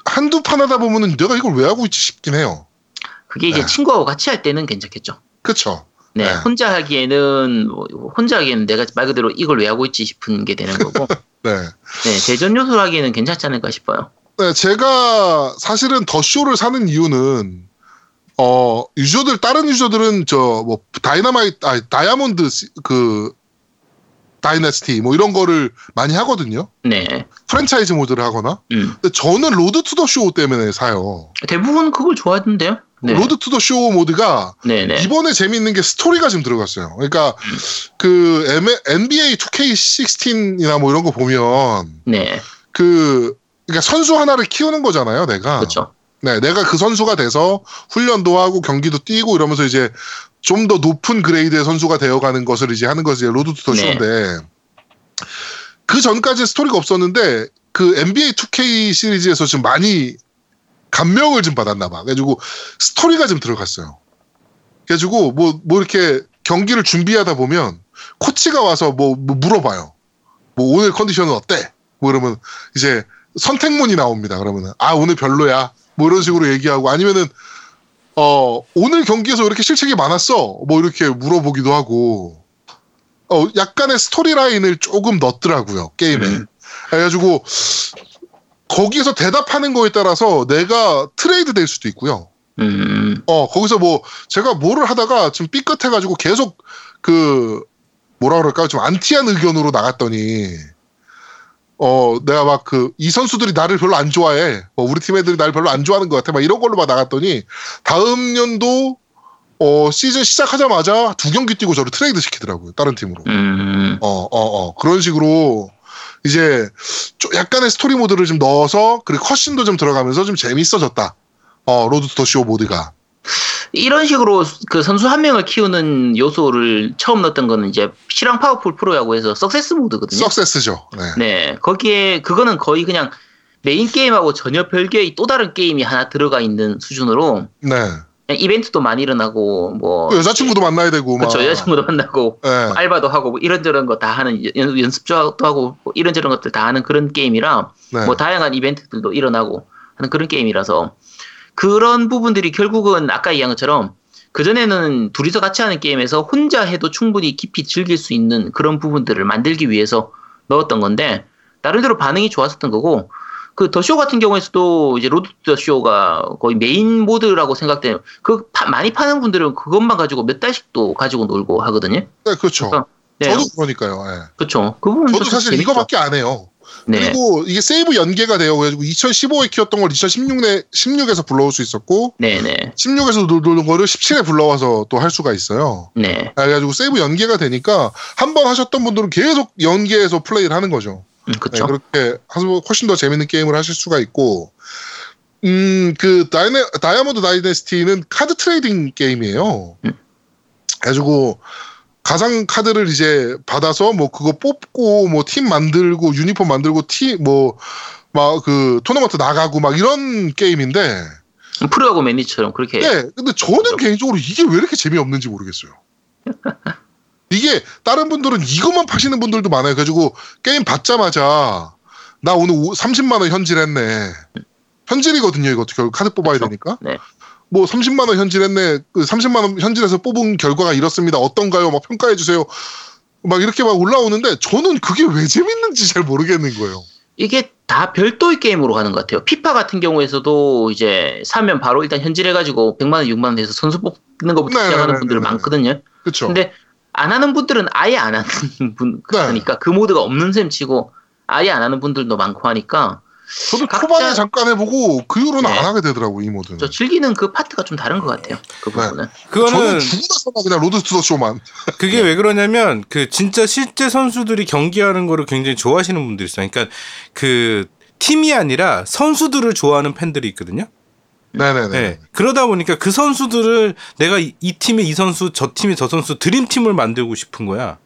한두 판 하다 보면은 내가 이걸 왜 하고 있지 싶긴 해요. 그게 이제 네. 친구하고 같이 할 때는 괜찮겠죠. 그렇죠. 네, 네, 혼자 하기에는 혼자 하기에는 내가 말 그대로 이걸 왜 하고 있지 싶은 게 되는 거고. 네. 네, 대전 요소로 하기에는 괜찮지 않을까 싶어요. 네, 제가 사실은 더 쇼를 사는 이유는 어 유저들 다른 유저들은 저 뭐 다이나마이트, 아 다이아몬드 그 다이너스티 뭐 이런 거를 많이 하거든요. 네. 프랜차이즈 모드를 하거나. 음. 근데 저는 로드 투 더 쇼 때문에 사요. 대부분 그걸 좋아하던데요. 네. 로드 투 더 쇼 모드가 네네. 이번에 재미있는 게 스토리가 지금 들어갔어요. 그러니까 음. 그 엔비에이 투케이 십육이나 뭐 이런 거 보면 네. 그 그러니까 선수 하나를 키우는 거잖아요, 내가. 그렇죠. 네, 내가 그 선수가 돼서 훈련도 하고 경기도 뛰고 이러면서 이제 좀 더 높은 그레이드의 선수가 되어가는 것을 이제 하는 것이 로드 투 더 쇼인데 네. 그 전까지 스토리가 없었는데 그 엔비에이 투케이 시리즈에서 지금 많이 감명을 좀 받았나 봐. 그래가지고 스토리가 좀 들어갔어요. 그래가지고 뭐, 뭐 이렇게 경기를 준비하다 보면 코치가 와서 뭐, 뭐 물어봐요. 뭐 오늘 컨디션은 어때? 뭐 이러면 이제 선택문이 나옵니다. 그러면은 아 오늘 별로야. 뭐 이런 식으로 얘기하고 아니면은 어 오늘 경기에서 왜 이렇게 실책이 많았어? 뭐 이렇게 물어보기도 하고 어 약간의 스토리라인을 조금 넣더라고요 게임에. 그래가지고. 거기에서 대답하는 거에 따라서 내가 트레이드 될 수도 있고요. 음. 어, 거기서 뭐, 제가 뭐를 하다가 지금 삐끗해가지고 계속 그, 뭐라 그럴까요? 좀 안티한 의견으로 나갔더니, 어, 내가 막 그, 이 선수들이 나를 별로 안 좋아해. 뭐, 우리 팀 애들이 나를 별로 안 좋아하는 것 같아. 막 이런 걸로 막 나갔더니, 다음 년도, 어, 시즌 시작하자마자 두 경기 뛰고 저를 트레이드 시키더라고요. 다른 팀으로. 음. 어, 어, 어. 그런 식으로, 이제 약간의 스토리 모드를 좀 넣어서 그리고 컷신도 좀 들어가면서 좀 재미있어졌다. 어 로드 투 더 쇼 모드가 이런 식으로 그 선수 한 명을 키우는 요소를 처음 넣었던 거는 이제 실황 파워풀 프로야구에서 석세스 모드거든요. 석세스죠. 네. 네 거기에 그거는 거의 그냥 메인 게임하고 전혀 별개의 또 다른 게임이 하나 들어가 있는 수준으로. 네. 이벤트도 많이 일어나고 뭐 여자친구도 만나야 되고 그렇죠 여자친구도 만나고 네. 알바도 하고 뭐 이런저런 거 다 하는 연, 연습도 하고 뭐 이런저런 것들 다 하는 그런 게임이라 네. 뭐 다양한 이벤트들도 일어나고 하는 그런 게임이라서 그런 부분들이 결국은 아까 얘기한 것처럼 그전에는 둘이서 같이 하는 게임에서 혼자 해도 충분히 깊이 즐길 수 있는 그런 부분들을 만들기 위해서 넣었던 건데 나름대로 반응이 좋았었던 거고 그 더쇼 같은 경우에서도 이제 로드 투 더쇼가 거의 메인 모드라고 생각되는 그 파, 많이 파는 분들은 그것만 가지고 몇 달씩도 가지고 놀고 하거든요. 네, 그렇죠. 그러니까, 네. 저도 그러니까요. 네. 그렇죠. 그 저도 사실 재밌죠. 이거밖에 안 해요. 네. 그리고 이게 세이브 연계가 돼요. 그래가지고 이천십오에 키웠던 걸 이천십육에 불러올 수 있었고, 네네. 십육에서 놀던 거를 십칠에 불러와서 또 할 수가 있어요. 네. 그래가지고 세이브 연계가 되니까 한번 하셨던 분들은 계속 연계해서 플레이를 하는 거죠. 음, 그렇죠. 네, 그렇게 훨씬 더 재밌는 게임을 하실 수가 있고 음, 그 다이네, 다이아몬드 다이내스티는 카드 트레이딩 게임이에요. 음. 그래가지고 가상 카드를 이제 받아서 뭐 그거 뽑고 뭐 팀 만들고 유니폼 만들고 티 뭐 막 그 토너먼트 나가고 막 이런 게임인데. 프로야구 매니저처럼 그렇게. 네, 근데 저는 그렇죠. 개인적으로 이게 왜 이렇게 재미없는지 모르겠어요. 이게 다른 분들은 이것만 파시는 분들도 많아요. 그래가지고 게임 받자마자 나 오늘 삼십만 원 현질했네. 현질이거든요. 이거 결국 카드 뽑아야 그렇죠. 되니까. 네. 뭐 삼십만 원 현질했네. 삼십만 원 현질해서 뽑은 결과가 이렇습니다. 어떤가요? 막 평가해 주세요. 막 이렇게 막 올라오는데 저는 그게 왜 재밌는지 잘 모르겠는 거예요. 이게 다 별도의 게임으로 가는 것 같아요. 피파 같은 경우에서도 이제 사면 바로 일단 현질해가지고 백만 원, 육만 원 해서 선수 뽑는 것부터 네네네네. 시작하는 분들 많거든요. 그렇죠. 근데 안 하는 분들은 아예 안 하는 분 그러니까 네. 그 모드가 없는 셈 치고 아예 안 하는 분들도 많고 하니까. 저도 각자... 초반에 잠깐 해보고 그 이후로는 네. 안 하게 되더라고 이 모드는. 저 즐기는 그 파트가 좀 다른 것 같아요. 그 부분은. 네. 그거는 저는 죽으면서 그냥 로드 투 더 쇼만. 그게 네. 왜 그러냐면 그 진짜 실제 선수들이 경기하는 거를 굉장히 좋아하시는 분들이 있어요. 그러니까 그 팀이 아니라 선수들을 좋아하는 팬들이 있거든요. 네네네. 네. 그러다 보니까 그 선수들을 내가 이, 이 팀에 이 선수, 저 팀에 저 선수 드림팀을 만들고 싶은 거야.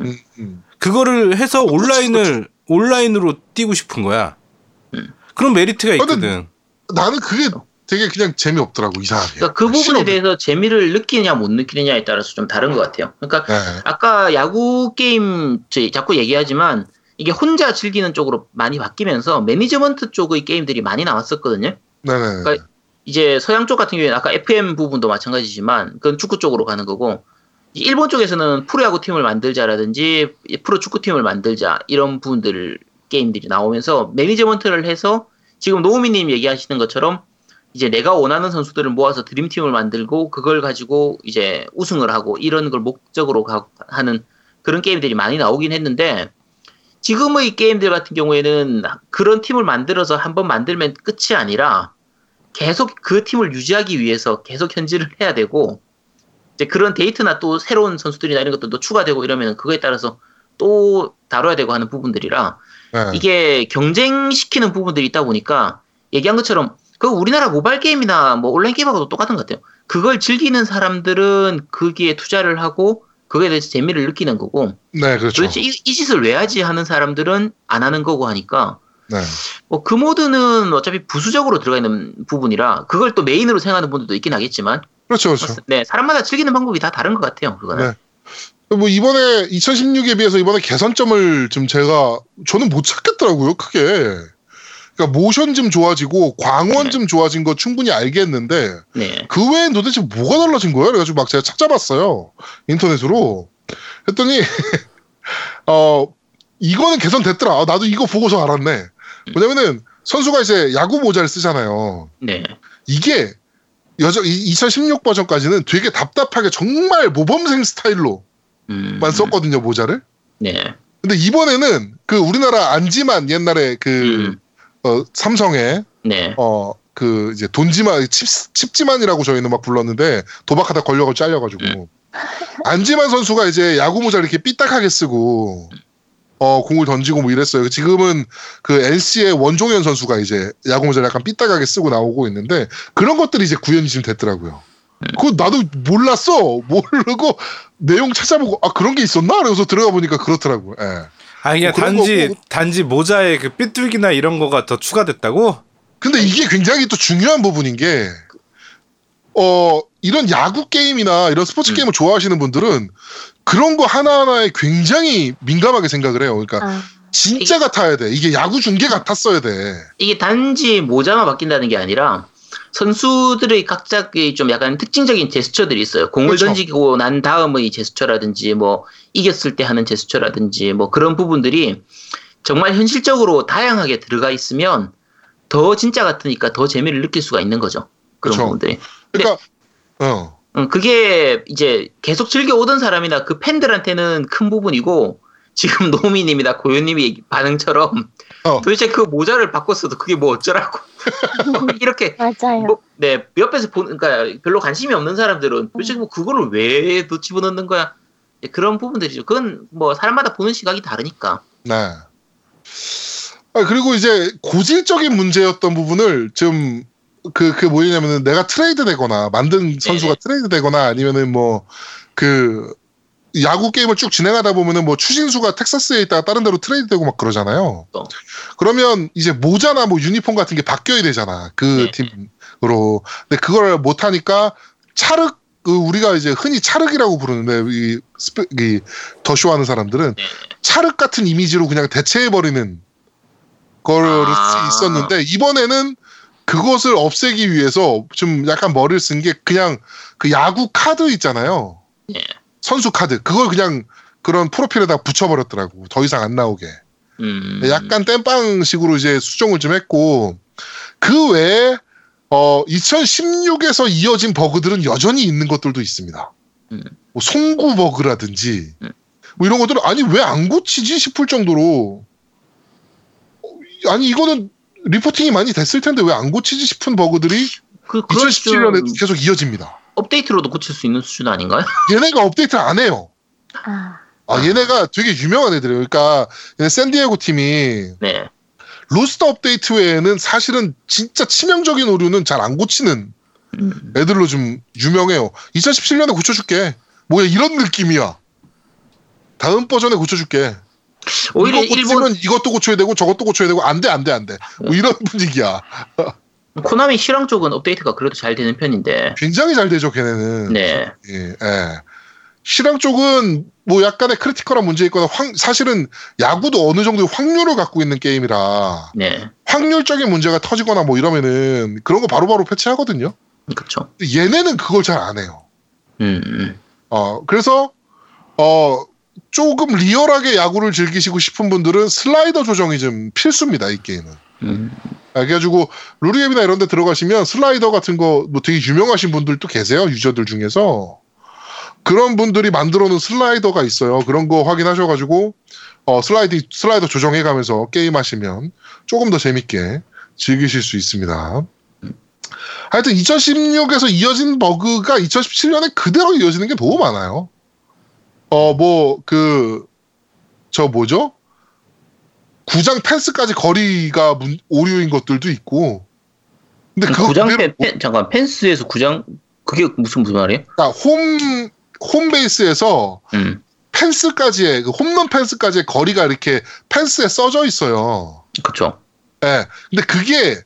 음, 음. 그거를 해서 온라인을 그치, 그치. 온라인으로 뛰고 싶은 거야. 그런 메리트가 있거든. 나는 그게 되게 그냥 재미없더라고 이상하게. 그러니까 그 부분에 싫어. 대해서 재미를 느끼냐 못 느끼느냐에 따라서 좀 다른 것 같아요. 그러니까 네. 아까 야구 게임 자꾸 얘기하지만 이게 혼자 즐기는 쪽으로 많이 바뀌면서 매니지먼트 쪽의 게임들이 많이 나왔었거든요. 네. 그러니까 이제 서양 쪽 같은 경우에는 아까 에프엠 부분도 마찬가지지만 그건 축구 쪽으로 가는 거고 일본 쪽에서는 프로야구 팀을 만들자라든지 프로 축구 팀을 만들자 이런 부분들. 게임들이 나오면서 매니지먼트를 해서 지금 노우미님 얘기하시는 것처럼 이제 내가 원하는 선수들을 모아서 드림팀을 만들고 그걸 가지고 이제 우승을 하고 이런 걸 목적으로 가, 하는 그런 게임들이 많이 나오긴 했는데 지금의 게임들 같은 경우에는 그런 팀을 만들어서 한번 만들면 끝이 아니라 계속 그 팀을 유지하기 위해서 계속 현질을 해야 되고 이제 그런 데이트나 또 새로운 선수들이나 이런 것들도 추가되고 이러면 그거에 따라서 또 다뤄야 되고 하는 부분들이라 네. 이게 경쟁시키는 부분들이 있다 보니까 얘기한 것처럼 그 우리나라 모바일 게임이나 뭐 온라인 게임하고도 똑같은 것 같아요. 그걸 즐기는 사람들은 거기에 투자를 하고 그거에 대해서 재미를 느끼는 거고 네, 그렇죠. 도대체 이, 이 짓을 왜 하지 하는 사람들은 안 하는 거고 하니까 네. 뭐 그 모드는 어차피 부수적으로 들어가 있는 부분이라 그걸 또 메인으로 생각하는 분들도 있긴 하겠지만 그렇죠, 그렇죠. 네, 사람마다 즐기는 방법이 다 다른 것 같아요. 그거는. 네. 뭐 이번에 이천십육에 비해서 이번에 개선점을 좀 제가 저는 못 찾겠더라고요 크게. 그러니까 모션 좀 좋아지고 광원 네. 좀 좋아진 거 충분히 알겠는데 네. 그 외엔 도대체 뭐가 달라진 거예요? 그래가지고 막 제가 찾아봤어요 인터넷으로. 했더니 어 이거는 개선됐더라. 아, 나도 이거 보고서 알았네. 뭐냐면은 선수가 이제 야구 모자를 쓰잖아요. 네. 이게 여전 이천십육 버전까지는 되게 답답하게 정말 모범생 스타일로. 만 썼거든요 모자를. 네. 근데 이번에는 그 우리나라 안지만 옛날에 그 음. 어, 삼성의 네. 어 그 이제 돈지만 칩 칩지만이라고 저희는 막 불렀는데 도박하다 걸려가지고 잘려가지고 음. 안지만 선수가 이제 야구 모자를 이렇게 삐딱하게 쓰고 어 공을 던지고 뭐 이랬어요. 지금은 그 엔씨의 원종현 선수가 이제 야구 모자를 약간 삐딱하게 쓰고 나오고 있는데 그런 것들이 이제 구현이 지금 됐더라고요. 그거 나도 몰랐어. 모르고 내용 찾아보고 아 그런 게 있었나? 그래서 들어가 보니까 그렇더라고요. 예. 아 그냥 뭐 단지 거고. 단지 모자에 그 삐뚤기나 이런 거가 더 추가됐다고? 근데 이게 굉장히 또 중요한 부분인 게 어 이런 야구 게임이나 이런 스포츠 음. 게임을 좋아하시는 분들은 그런 거 하나하나에 굉장히 민감하게 생각을 해요. 그러니까 아. 진짜 이게, 같아야 돼. 이게 야구 중계 같았어야 돼. 이게 단지 모자만 바뀐다는 게 아니라 선수들의 각자의 좀 약간 특징적인 제스처들이 있어요. 공을 그렇죠. 던지고 난 다음의 제스처라든지 뭐 이겼을 때 하는 제스처라든지 뭐 그런 부분들이 정말 현실적으로 다양하게 들어가 있으면 더 진짜 같으니까 더 재미를 느낄 수가 있는 거죠. 그런 그렇죠. 부분들이. 그러니까 어. 그게 이제 계속 즐겨오던 사람이나 그 팬들한테는 큰 부분이고 지금 노미님이나 고현님이 반응처럼 어. 도대체 그 모자를 바꿨어도 그게 뭐 어쩌라고 이렇게 맞아요. 뭐, 네 옆에서 보는 그러니까 별로 관심이 없는 사람들은 도대체 뭐 그거를 왜 또 집어넣는 거야 그런 부분들이죠. 그건 뭐 사람마다 보는 시각이 다르니까. 네. 아 그리고 이제 고질적인 문제였던 부분을 좀 그, 그게 뭐냐면은 내가 트레이드 되거나 만든 선수가 네네. 트레이드 되거나 아니면은 뭐 그 야구 게임을 쭉 진행하다 보면은 뭐 추신수가 텍사스에 있다가 다른 데로 트레이드 되고 막 그러잖아요. 어. 그러면 이제 모자나 뭐 유니폼 같은 게 바뀌어야 되잖아. 그 네네. 팀으로. 근데 그걸 못하니까 차륵, 그 우리가 이제 흔히 차륵이라고 부르는데 이, 스페, 이 더쇼 하는 사람들은 네네. 차륵 같은 이미지로 그냥 대체해버리는 걸 아. 있었는데 이번에는 그것을 없애기 위해서 좀 약간 머리를 쓴 게 그냥 그 야구 카드 있잖아요. 예. 선수 카드. 그걸 그냥 그런 프로필에다 붙여버렸더라고. 더 이상 안 나오게. 음. 약간 땜빵식으로 이제 수정을 좀 했고 그 외에 어, 이천십육에서 이어진 버그들은 여전히 있는 것들도 있습니다. 음. 뭐 송구 버그라든지 음. 뭐 이런 것들은 아니 왜 안 고치지 싶을 정도로 아니 이거는 리포팅이 많이 됐을 텐데 왜 안 고치지 싶은 버그들이 그, 이천십칠 년에도 계속 이어집니다. 업데이트로도 고칠 수 있는 수준 아닌가요? 얘네가 업데이트를 안 해요. 아, 아 얘네가 되게 유명한 애들이에요. 그러니까 샌디에고 팀이 네. 로스터 업데이트 외에는 사실은 진짜 치명적인 오류는 잘 안 고치는 음. 애들로 좀 유명해요. 이천십칠 년에 고쳐줄게. 뭐야 이런 느낌이야. 다음 버전에 고쳐줄게. 오히려 일본 이것도 고쳐야 되고 저것도 고쳐야 되고 안 돼 안 돼 안 돼 뭐 이런 분위기야. 코나미 실황 쪽은 업데이트가 그래도 잘 되는 편인데. 굉장히 잘 되죠 걔네는. 네. 예. 예. 실황 쪽은 뭐 약간의 크리티컬한 문제 있거나 황, 사실은 야구도 어느 정도 확률을 갖고 있는 게임이라. 네. 확률적인 문제가 터지거나 뭐 이러면은 그런 거 바로바로 패치하거든요. 그렇죠. 얘네는 그걸 잘 안 해요. 음. 어 그래서 어. 조금 리얼하게 야구를 즐기시고 싶은 분들은 슬라이더 조정이 좀 필수입니다, 이 게임은. 음. 그래가지고, 루리앱이나 이런 데 들어가시면 슬라이더 같은 거 뭐 되게 유명하신 분들도 계세요, 유저들 중에서. 그런 분들이 만들어 놓은 슬라이더가 있어요. 그런 거 확인하셔가지고, 어, 슬라이드, 슬라이더 조정해가면서 게임하시면 조금 더 재밌게 즐기실 수 있습니다. 하여튼 이천십육에서 이어진 버그가 이천십칠 년에 그대로 이어지는 게 너무 많아요. 어, 뭐, 그, 저 뭐죠? 구장 펜스까지 거리가 문, 오류인 것들도 있고. 근데 그 구장, 펜, 펜, 잠깐, 펜스에서 구장, 그게 무슨, 무슨 말이에요? 아, 홈, 홈베이스에서 음. 펜스까지의, 그 홈런 펜스까지의 거리가 이렇게 펜스에 써져 있어요. 그쵸. 예. 네, 근데 그게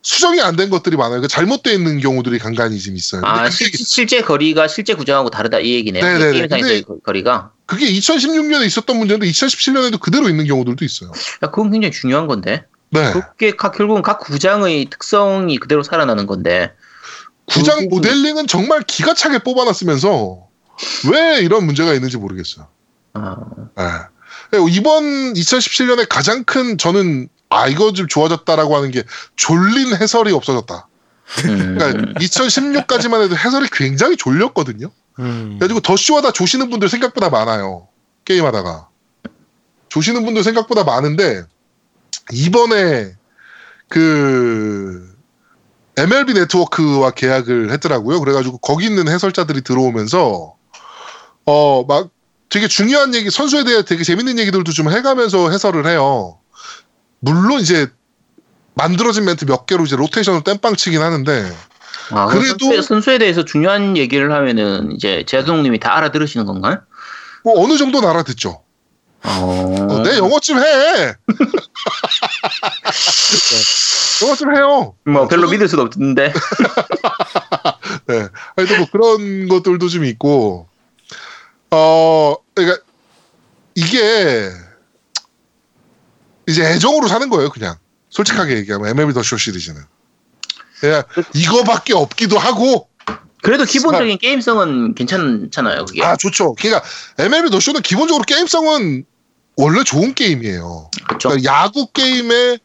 수정이 안 된 것들이 많아요. 그 잘못되어 있는 경우들이 간간히 좀 있어요. 아, 시, 실제 거리가 실제 구장하고 다르다 이 얘기네요. 네네네. 게임상의 거리가. 그게 이천십육 년에 있었던 문제인데 이천십칠 년에도 그대로 있는 경우들도 있어요. 야, 그건 굉장히 중요한 건데. 네. 그게 각, 결국은 각 구장의 특성이 그대로 살아나는 건데. 구장 그, 모델링은 정말 기가 차게 뽑아놨으면서 왜 이런 문제가 있는지 모르겠어요. 아. 네. 이번 이천십칠 년에 가장 큰 저는 아 이거 좀 좋아졌다라고 하는 게 졸린 해설이 없어졌다. 그러니까 이천십육까지만 해도 해설이 굉장히 졸렸거든요. 음. 그래가지고 더쇼하다 조시는 분들 생각보다 많아요. 게임하다가 조시는 분들 생각보다 많은데 이번에 그 엠엘비 네트워크와 계약을 했더라고요. 그래가지고 거기 있는 해설자들이 들어오면서 어 막 되게 중요한 얘기 선수에 대해 되게 재밌는 얘기들도 좀 해가면서 해설을 해요. 물론 이제 만들어진 멘트 몇 개로 이제 로테이션을 땜빵 치긴 하는데 아, 그래도 선수에, 선수에 대해서 중요한 얘기를 하면은 이제 제동님이 다 알아들으시는 건가요? 뭐 어느 정도는 알아듣죠. 어... 어, 내 영어 좀 해. 영어 좀 해요. 뭐 별로 저도... 믿을 수도 없는데. 네, 하여튼 뭐 그런 것들도 좀 있고 어 그러니까 이게. 이제 애정으로 사는 거예요, 그냥. 솔직하게 얘기하면 엠엘비 더쇼 시리즈는. 예, 이거밖에 없기도 하고. 그래도 기본적인 아, 게임성은 괜찮잖아요, 그게. 아, 좋죠. 그러니까 엠엘비 더쇼는 기본적으로 게임성은 원래 좋은 게임이에요. 그렇죠. 그러니까 야구 게임의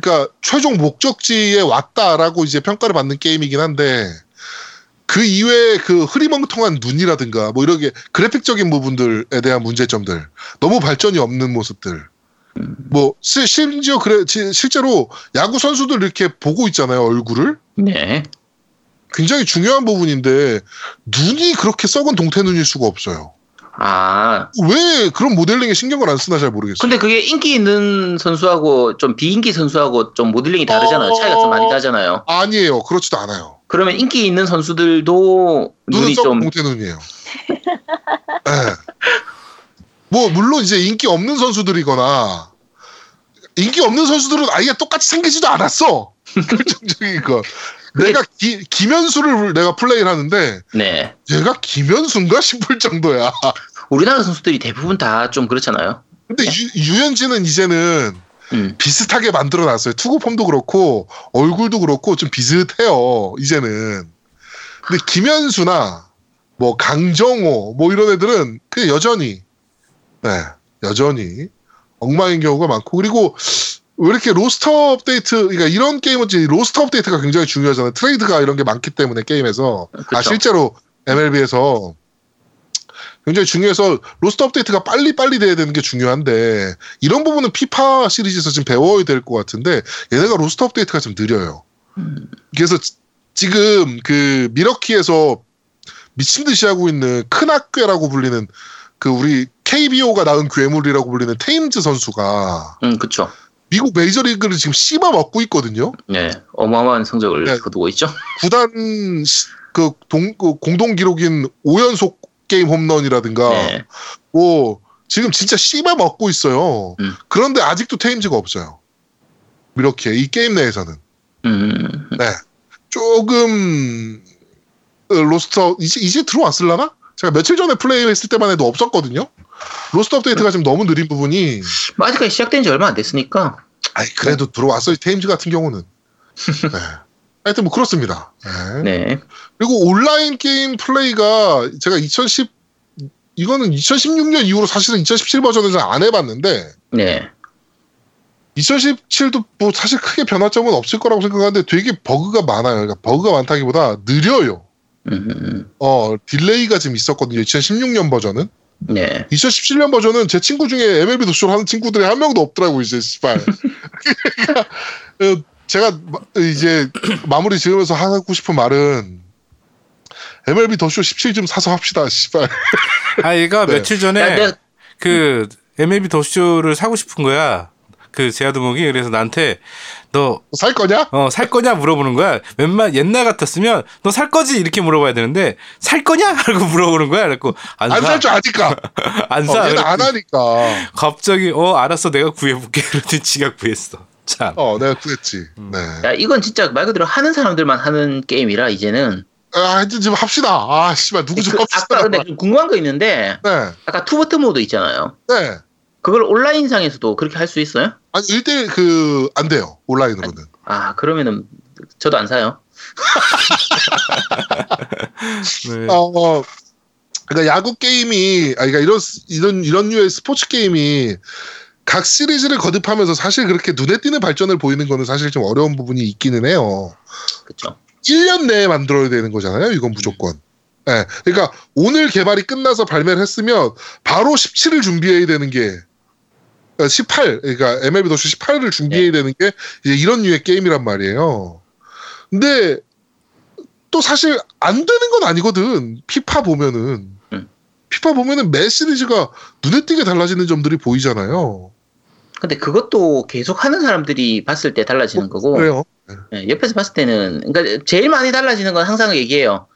그러니까 최종 목적지에 왔다라고 이제 평가를 받는 게임이긴 한데 그 이외에 그 흐리멍텅한 눈이라든가 뭐 이렇게 그래픽적인 부분들에 대한 문제점들, 너무 발전이 없는 모습들. 뭐 시, 심지어 그래 지, 실제로 야구 선수들 이렇게 보고 있잖아요 얼굴을. 네. 굉장히 중요한 부분인데 눈이 그렇게 썩은 동태 눈일 수가 없어요. 아. 왜 그런 모델링에 신경을 안 쓰나 잘 모르겠어요. 근데 그게 인기 있는 선수하고 좀 비인기 선수하고 좀 모델링이 다르잖아요. 어... 차이가 좀 많이 나잖아요. 아니에요. 그렇지도 않아요. 그러면 인기 있는 선수들도 눈이 좀 공태 눈이에요. 네. 뭐 물론 이제 인기 없는 선수들이거나 인기 없는 선수들은 아예 똑같이 생기지도 않았어. 결정적인 거. 내가 기, 김현수를 내가 플레이를 하는데 네. 내가 김현수인가 싶을 정도야. 우리나라 선수들이 대부분 다 좀 그렇잖아요. 근데 네. 유, 유현진은 이제는 음. 비슷하게 만들어놨어요. 투구폼도 그렇고 얼굴도 그렇고 좀 비슷해요. 이제는. 근데 김현수나 뭐 강정호 뭐 이런 애들은 그냥 여전히 네, 여전히 엉망인 경우가 많고 그리고 왜 이렇게 로스터 업데이트, 그러니까 이런 게임은 로스터 업데이트가 굉장히 중요하잖아요. 트레이드가 이런 게 많기 때문에 게임에서. 그쵸. 아, 실제로 엠엘비에서 굉장히 중요해서 로스터 업데이트가 빨리빨리 돼야 되는 게 중요한데, 이런 부분은 피파 시리즈에서 지금 배워야 될 것 같은데, 얘네가 로스터 업데이트가 좀 느려요. 그래서 지금 그 미러키에서 미친 듯이 하고 있는 큰 학교라고 불리는 그 우리 케이비오가 낳은 괴물이라고 불리는 테임즈 선수가. 음, 그쵸. 미국 메이저리그를 지금 씹어먹고 있거든요. 네, 어마어마한 성적을 네. 거두고 있죠. 구단 그, 동, 그 공동 기록인 오 연속 게임 홈런이라든가, 네. 오, 지금 진짜 씹어먹고 있어요. 음. 그런데 아직도 테임즈가 없어요. 이렇게 이 게임 내에서는 음. 네, 조금 로스터 이제 이제 들어왔을라나? 제가 며칠 전에 플레이했을 때만 해도 없었거든요. 로스터 업데이트가 지금 너무 느린 부분이 아직까지 시작된 지 얼마 안 됐으니까. 아니 그래도 네. 들어왔어요. 테임즈 같은 경우는. 네. 하여튼 뭐 그렇습니다. 네. 네. 그리고 온라인 게임 플레이가 제가 이천십 이거는 이천십육 년 이후로 사실은 이천십칠 버전에서 안 해봤는데. 네. 이천십칠도 뭐 사실 크게 변화점은 없을 거라고 생각하는데 되게 버그가 많아요. 그러니까 버그가 많다기보다 느려요. 음. 어 딜레이가 지금 있었거든요. 이천십육 년 버전은. 네. 이천십칠 년 버전은 제 친구 중에 엠엘비 더쇼 하는 친구들이 한 명도 없더라고 이제 씨발. 그러니까 제가 이제 마무리 지으면서 하고 싶은 말은 엠엘비 더쇼 십칠 좀 사서 합시다 씨발. 아 얘가 네. 며칠 전에 야, 내가... 그 엠엘비 더쇼를 사고 싶은 거야. 그 제아두목이 그래서 나한테 너 살 거냐? 어, 살 거냐 물어보는 거야. 웬만 옛날 같았으면 너 살 거지 이렇게 물어봐야 되는데 살 거냐? 하고 물어보는 거야. 그래갖고 안 살 줄 아니까. 안 사. 안, 어, 안 하니까. 갑자기 어 알았어 내가 구해볼게. 그랬더니 지가 구했어. 참. 어 내가 구했지. 음. 네. 야 이건 진짜 말 그대로 하는 사람들만 하는 게임이라 이제는. 아 하여튼 좀 합시다. 아 씨발 누구 좀 그, 합시다. 아까 근데 좀 궁금한 거 있는데. 네. 아까 투버튼 모드 있잖아요. 네. 그걸 온라인상에서도 그렇게 할 수 있어요? 아니, 일대일 그, 안 돼요. 온라인으로는. 아, 그러면은, 저도 안 사요. 네. 어, 어, 그러니까 야구 게임이, 아, 그러니까 이런, 이런, 이런 류의 스포츠 게임이 각 시리즈를 거듭하면서 사실 그렇게 눈에 띄는 발전을 보이는 거는 사실 좀 어려운 부분이 있기는 해요. 그쵸. 일 년 내에 만들어야 되는 거잖아요. 이건 무조건. 예. 네. 그러니까 오늘 개발이 끝나서 발매를 했으면 바로 십칠을 준비해야 되는 게 십팔, 그러니까 엠엘비 더쇼 십팔을 준비해야 되는 게 이제 이런 류의 게임이란 말이에요. 근데 또 사실 안 되는 건 아니거든. 피파 보면은 음. 피파 보면은 매 시리즈가 눈에 띄게 달라지는 점들이 보이잖아요. 근데 그것도 계속 하는 사람들이 봤을 때 달라지는 어, 거고. 그래요. 네. 옆에서 봤을 때는 그러니까 제일 많이 달라지는 건 항상 얘기해요.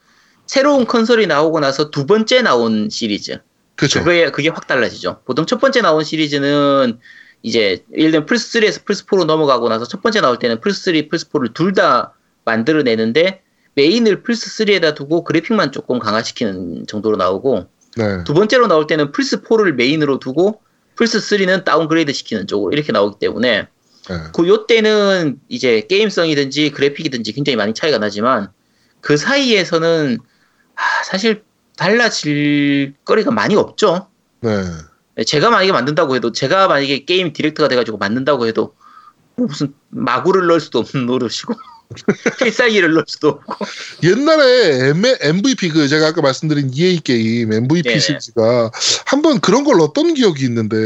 새로운 콘솔이 나오고 나서 두 번째 나온 시리즈. 그죠. 그게, 그게 확 달라지죠. 보통 첫 번째 나온 시리즈는 이제, 예를 들면 플스삼에서 플스사로 넘어가고 나서 첫 번째 나올 때는 플스삼, 플스사를 둘 다 만들어내는데, 메인을 플스삼에다 두고 그래픽만 조금 강화시키는 정도로 나오고, 네. 두 번째로 나올 때는 플스사를 메인으로 두고, 플스삼은 다운그레이드 시키는 쪽으로 이렇게 나오기 때문에, 네. 그, 요 때는 이제 게임성이든지 그래픽이든지 굉장히 많이 차이가 나지만, 그 사이에서는 하, 사실 달라질 거리가 많이 없죠. 네. 제가 만약에 만든다고 해도 제가 만약에 게임 디렉터가 돼가지고 만든다고 해도 뭐 무슨 마구를 넣을 수도 없는 노릇이고 필살기를 넣을 수도 없고. 옛날에 M, MVP 그 제가 아까 말씀드린 이에이 게임 엠브이피 네네. 시리즈가 한번 그런 걸 넣었던 기억이 있는데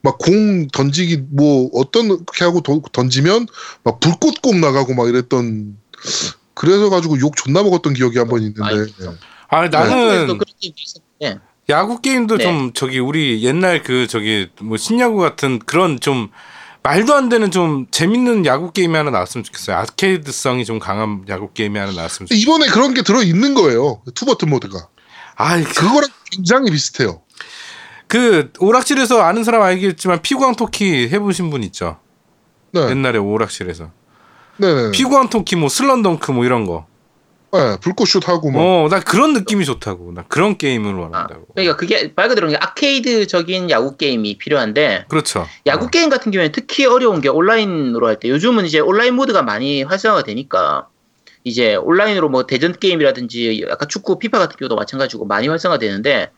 막 공 던지기 뭐 어떻게 하고 던지면 막 불꽃 공 나가고 막 이랬던. 그래서 가지고 욕 존나 먹었던 기억이 한 번 있는데. 아, 나는 네. 야구 게임도 네. 좀 저기 우리 옛날 그 저기 뭐 신야구 같은 그런 좀 말도 안 되는 좀 재밌는 야구 게임이 하나 나왔으면 좋겠어요. 아케이드성이 좀 강한 야구 게임이 하나 나왔으면 좋겠어요. 이번에 그런 게 들어 있는 거예요. 투버튼 모드가. 아, 그거랑 굉장히 비슷해요. 그 오락실에서 아는 사람 알겠지만 피구왕 토끼 해보신 분 있죠? 네. 옛날에 오락실에서. 네. 피구왕 토끼 뭐 슬램덩크 뭐 이런 거. 네, 불꽃슛 하고 뭐. 어, 나 그런 느낌이 좋다고. 나 그런 게임을 원한다고. 아, 그러니까 그게 말 그대로 아케이드적인 야구 게임이 필요한데. 그렇죠. 야구 어. 게임 같은 경우에는 특히 어려운 게 온라인으로 할 때. 요즘은 이제 온라인 모드가 많이 활성화가 되니까 이제 온라인으로 뭐 대전 게임이라든지 아까 축구, 피파 같은 경우도 마찬가지고 많이 활성화되는데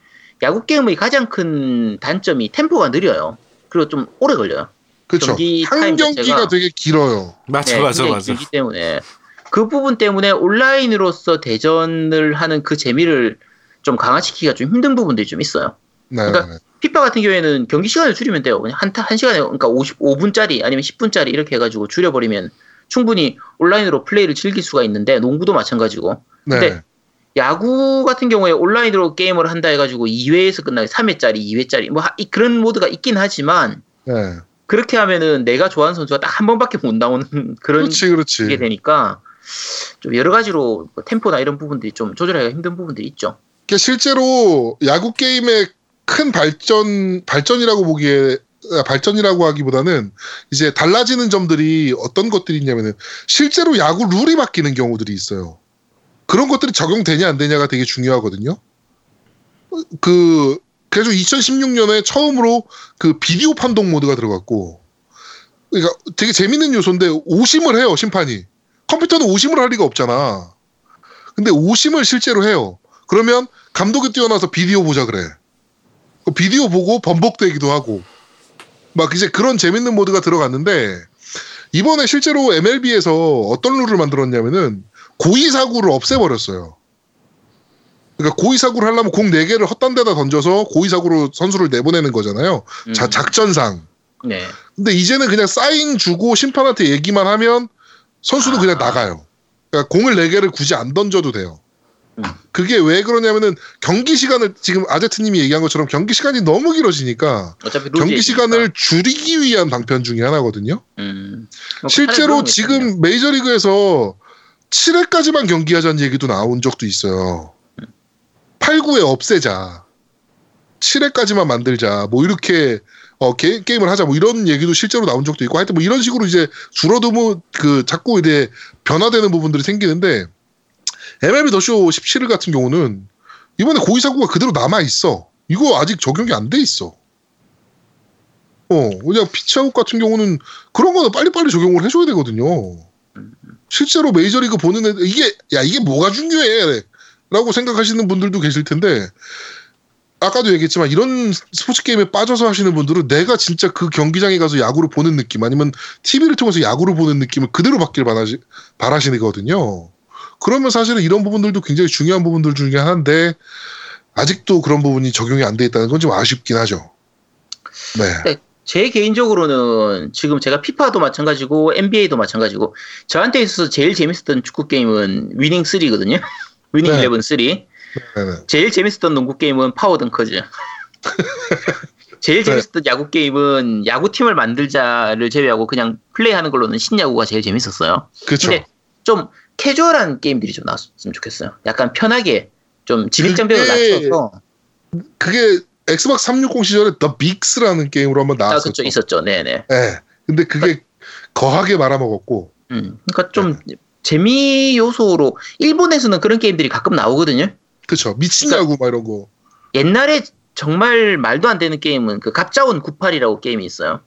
야구 게임의 가장 큰 단점이 템포가 느려요. 그리고 좀 오래 걸려요. 그렇죠. 경기 한 경기가 되게 길어요. 맞아, 네, 맞아, 맞아. 길기 때문에. 그 부분 때문에 온라인으로서 대전을 하는 그 재미를 좀 강화시키기가 좀 힘든 부분들이 좀 있어요. 네, 그러니까 네. 피파 같은 경우에는 경기 시간을 줄이면 돼요. 그냥 한, 한 시간에 그러니까 오십오 분짜리 아니면 십 분짜리 이렇게 해가지고 줄여버리면 충분히 온라인으로 플레이를 즐길 수가 있는데 농구도 마찬가지고. 네. 근데 야구 같은 경우에 온라인으로 게임을 한다 해가지고 이 회에서 끝나게 삼 회짜리, 이 회짜리 뭐 그런 모드가 있긴 하지만 네. 그렇게 하면은 내가 좋아하는 선수가 딱 한 번밖에 못 나오는 그런 그렇지, 그렇지. 게 되니까. 좀 여러 가지로 템포나 이런 부분들이 좀 조절하기가 힘든 부분들이 있죠. 실제로 야구 게임의 큰 발전 발전이라고 보기에 발전이라고 하기보다는 이제 달라지는 점들이 어떤 것들이 있냐면은 실제로 야구 룰이 바뀌는 경우들이 있어요. 그런 것들이 적용되냐 안 되냐가 되게 중요하거든요. 그 그래서 이천십육 년에 처음으로 그 비디오 판독 모드가 들어갔고, 그러니까 되게 재밌는 요소인데 오심을 해요 심판이. 컴퓨터는 오심을 할 리가 없잖아. 근데 오심을 실제로 해요. 그러면 감독이 뛰어나서 비디오 보자 그래. 비디오 보고 번복되기도 하고. 막 이제 그런 재밌는 모드가 들어갔는데 이번에 실제로 엠엘비에서 어떤 룰을 만들었냐면은 고의 사구를 없애버렸어요. 그러니까 고의 사구를 하려면 공 네 개를 헛단 데다 던져서 고의 사구로 선수를 내보내는 거잖아요. 음. 자, 작전상. 네. 근데 이제는 그냥 사인 주고 심판한테 얘기만 하면 선수도 아. 그냥 나가요. 그러니까 공을 네 개를 굳이 안 던져도 돼요. 음. 그게 왜 그러냐면은 경기 시간을 지금 아제트님이 얘기한 것처럼 경기 시간이 너무 길어지니까 경기 시간을 있으니까. 줄이기 위한 방편 중에 하나거든요. 음. 실제로 지금 메이저리그에서 칠 회까지만 경기하자는 얘기도 나온 적도 있어요. 음. 팔, 구에 없애자. 칠 회까지만 만들자. 뭐 이렇게 어, 게, 게임을 하자, 뭐, 이런 얘기도 실제로 나온 적도 있고, 하여튼 뭐, 이런 식으로 이제 줄어드면, 그, 자꾸 이제 변화되는 부분들이 생기는데, 엠엘비 더쇼 십칠 일 같은 경우는, 이번에 고의사구가 그대로 남아있어. 이거 아직 적용이 안 돼 있어. 어, 그냥 피치아웃 같은 경우는, 그런 거는 빨리빨리 적용을 해줘야 되거든요. 실제로 메이저리그 보는 애들, 이게, 야, 이게 뭐가 중요해? 라고 생각하시는 분들도 계실 텐데, 아까도 얘기했지만 이런 스포츠 게임에 빠져서 하시는 분들은 내가 진짜 그 경기장에 가서 야구를 보는 느낌 아니면 티비를 통해서 야구를 보는 느낌을 그대로 받길 바라시, 바라시거든요. 그러면 사실은 이런 부분들도 굉장히 중요한 부분들 중에 하나인데 아직도 그런 부분이 적용이 안 돼 있다는 건 좀 아쉽긴 하죠. 네. 제 개인적으로는 지금 제가 피파도 마찬가지고 엔비에이도 마찬가지고 저한테 있어서 제일 재밌었던 축구 게임은 위닝 삼이거든요. 위닝 네. 일레븐 삼. 네네. 제일 재밌었던 농구 게임은 파워든커즈. 제일 재밌었던 네. 야구 게임은 야구팀을 만들자를 제외하고 그냥 플레이하는 걸로는 신야구가 제일 재밌었어요. 그쵸. 근데 좀 캐주얼한 게임들이 좀 나왔으면 좋겠어요. 약간 편하게 좀 진입장벽을 낮춰서. 그게 엑스박스 삼백육십 시절에 더 빅스라는 게임으로 한번 나왔었죠. 아, 그쵸, 있었죠. 네네. 네. 근데 그게 그러니까, 거하게 말아먹었고. 음, 그러니까 좀 네네. 재미 요소로 일본에서는 그런 게임들이 가끔 나오거든요. 그렇죠. 미친 야구 그러니까 막 이런 거. 옛날에 정말 말도 안 되는 게임은 그 갑자원 구십팔이라고 게임이 있어요.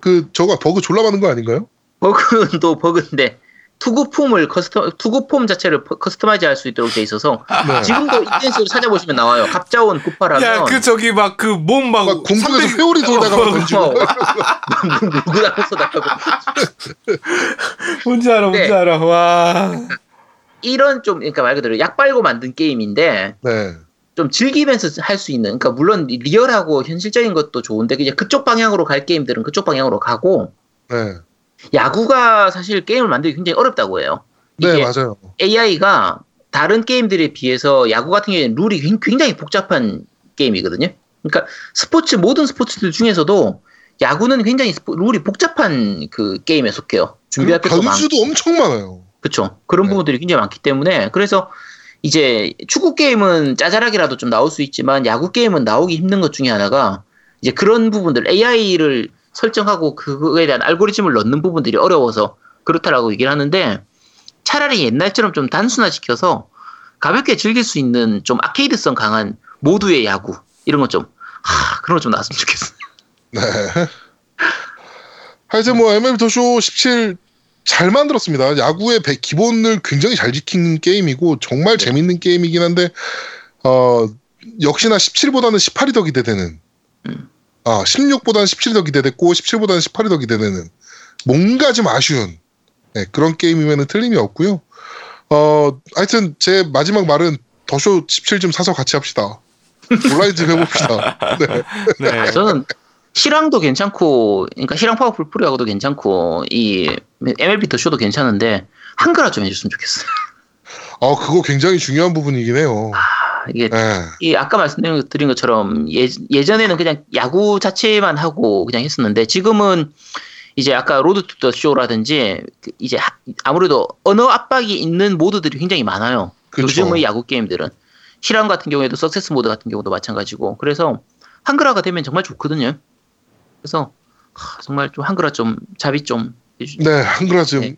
그 저거 버그 졸라 많은 거 아닌가요? 버그도 버그인데 투구폼을 커스텀 투구폼 자체를 커스터마이즈할 수 있도록 돼 있어서 네. 지금도 인터넷으로 찾아보시면 나와요. 갑자원 구십팔하면. 야, 그 저기 막 그 몸 막 공중에서 회오리 돌다가 막 던지고. 누구랑 쏘다가고. 뭔지 알아, 뭔지 알아. 와. 이런 좀 그러니까 말 그대로 약 빨고 만든 게임인데 네. 좀 즐기면서 할 수 있는 그러니까 물론 리얼하고 현실적인 것도 좋은데 그냥 그쪽 방향으로 갈 게임들은 그쪽 방향으로 가고 네. 야구가 사실 게임을 만들기 굉장히 어렵다고 해요. 이게 네, 맞아요. 에이아이가 다른 게임들에 비해서 야구 같은 경우에는 룰이 굉장히 복잡한 게임이거든요. 그러니까 스포츠, 모든 스포츠들 중에서도 야구는 굉장히 스포, 룰이 복잡한 그 게임에 속해요. 준비할 것도 많고. 변수도 엄청 많아요. 그렇죠. 그런 네. 부분들이 굉장히 많기 때문에 그래서 이제 축구 게임은 짜잘하게라도 좀 나올 수 있지만 야구 게임은 나오기 힘든 것 중에 하나가 이제 그런 부분들 에이아이를 설정하고 그거에 대한 알고리즘을 넣는 부분들이 어려워서 그렇다라고 얘기를 하는데 차라리 옛날처럼 좀 단순화시켜서 가볍게 즐길 수 있는 좀 아케이드성 강한 모두의 야구 이런 것 좀 하 그런 것 좀 나왔으면 좋겠어요. 네. 하여튼 뭐 엠엘비 더쇼 십칠 잘 만들었습니다. 야구의 기본을 굉장히 잘 지키는 게임이고 정말 네. 재밌는 게임이긴 한데 어, 역시나 십칠보다는 십팔이 더 기대되는 음. 아, 십육보다는 십칠이 더 기대됐고 십칠보다는 십팔이 더 기대되는 뭔가 좀 아쉬운 네, 그런 게임이면 틀림이 없고요. 어, 하여튼 제 마지막 말은 더쇼 십칠 좀 사서 같이 합시다. 온라인 좀 해봅시다. 네. 네. 저는 실황도 괜찮고, 그러니까 실황 파워풀 프로야구도 괜찮고, 이 엠엘비 더쇼도 괜찮은데 한글화 좀 해줬으면 좋겠어요. 어, 그거 굉장히 중요한 부분이긴 해요. 아, 이게 네. 이 아까 말씀드린 것처럼 예, 예전에는 그냥 야구 자체만 하고 그냥 했었는데 지금은 이제 아까 로드 투 더 쇼라든지 이제 아무래도 언어 압박이 있는 모드들이 굉장히 많아요. 그쵸. 요즘의 야구 게임들은 실황 같은 경우에도 석세스 모드 같은 경우도 마찬가지고 그래서 한글화가 되면 정말 좋거든요. 그래서 하, 정말 좀 한글화 좀 자비 좀 해주세요. 네, 한글화 좀 네.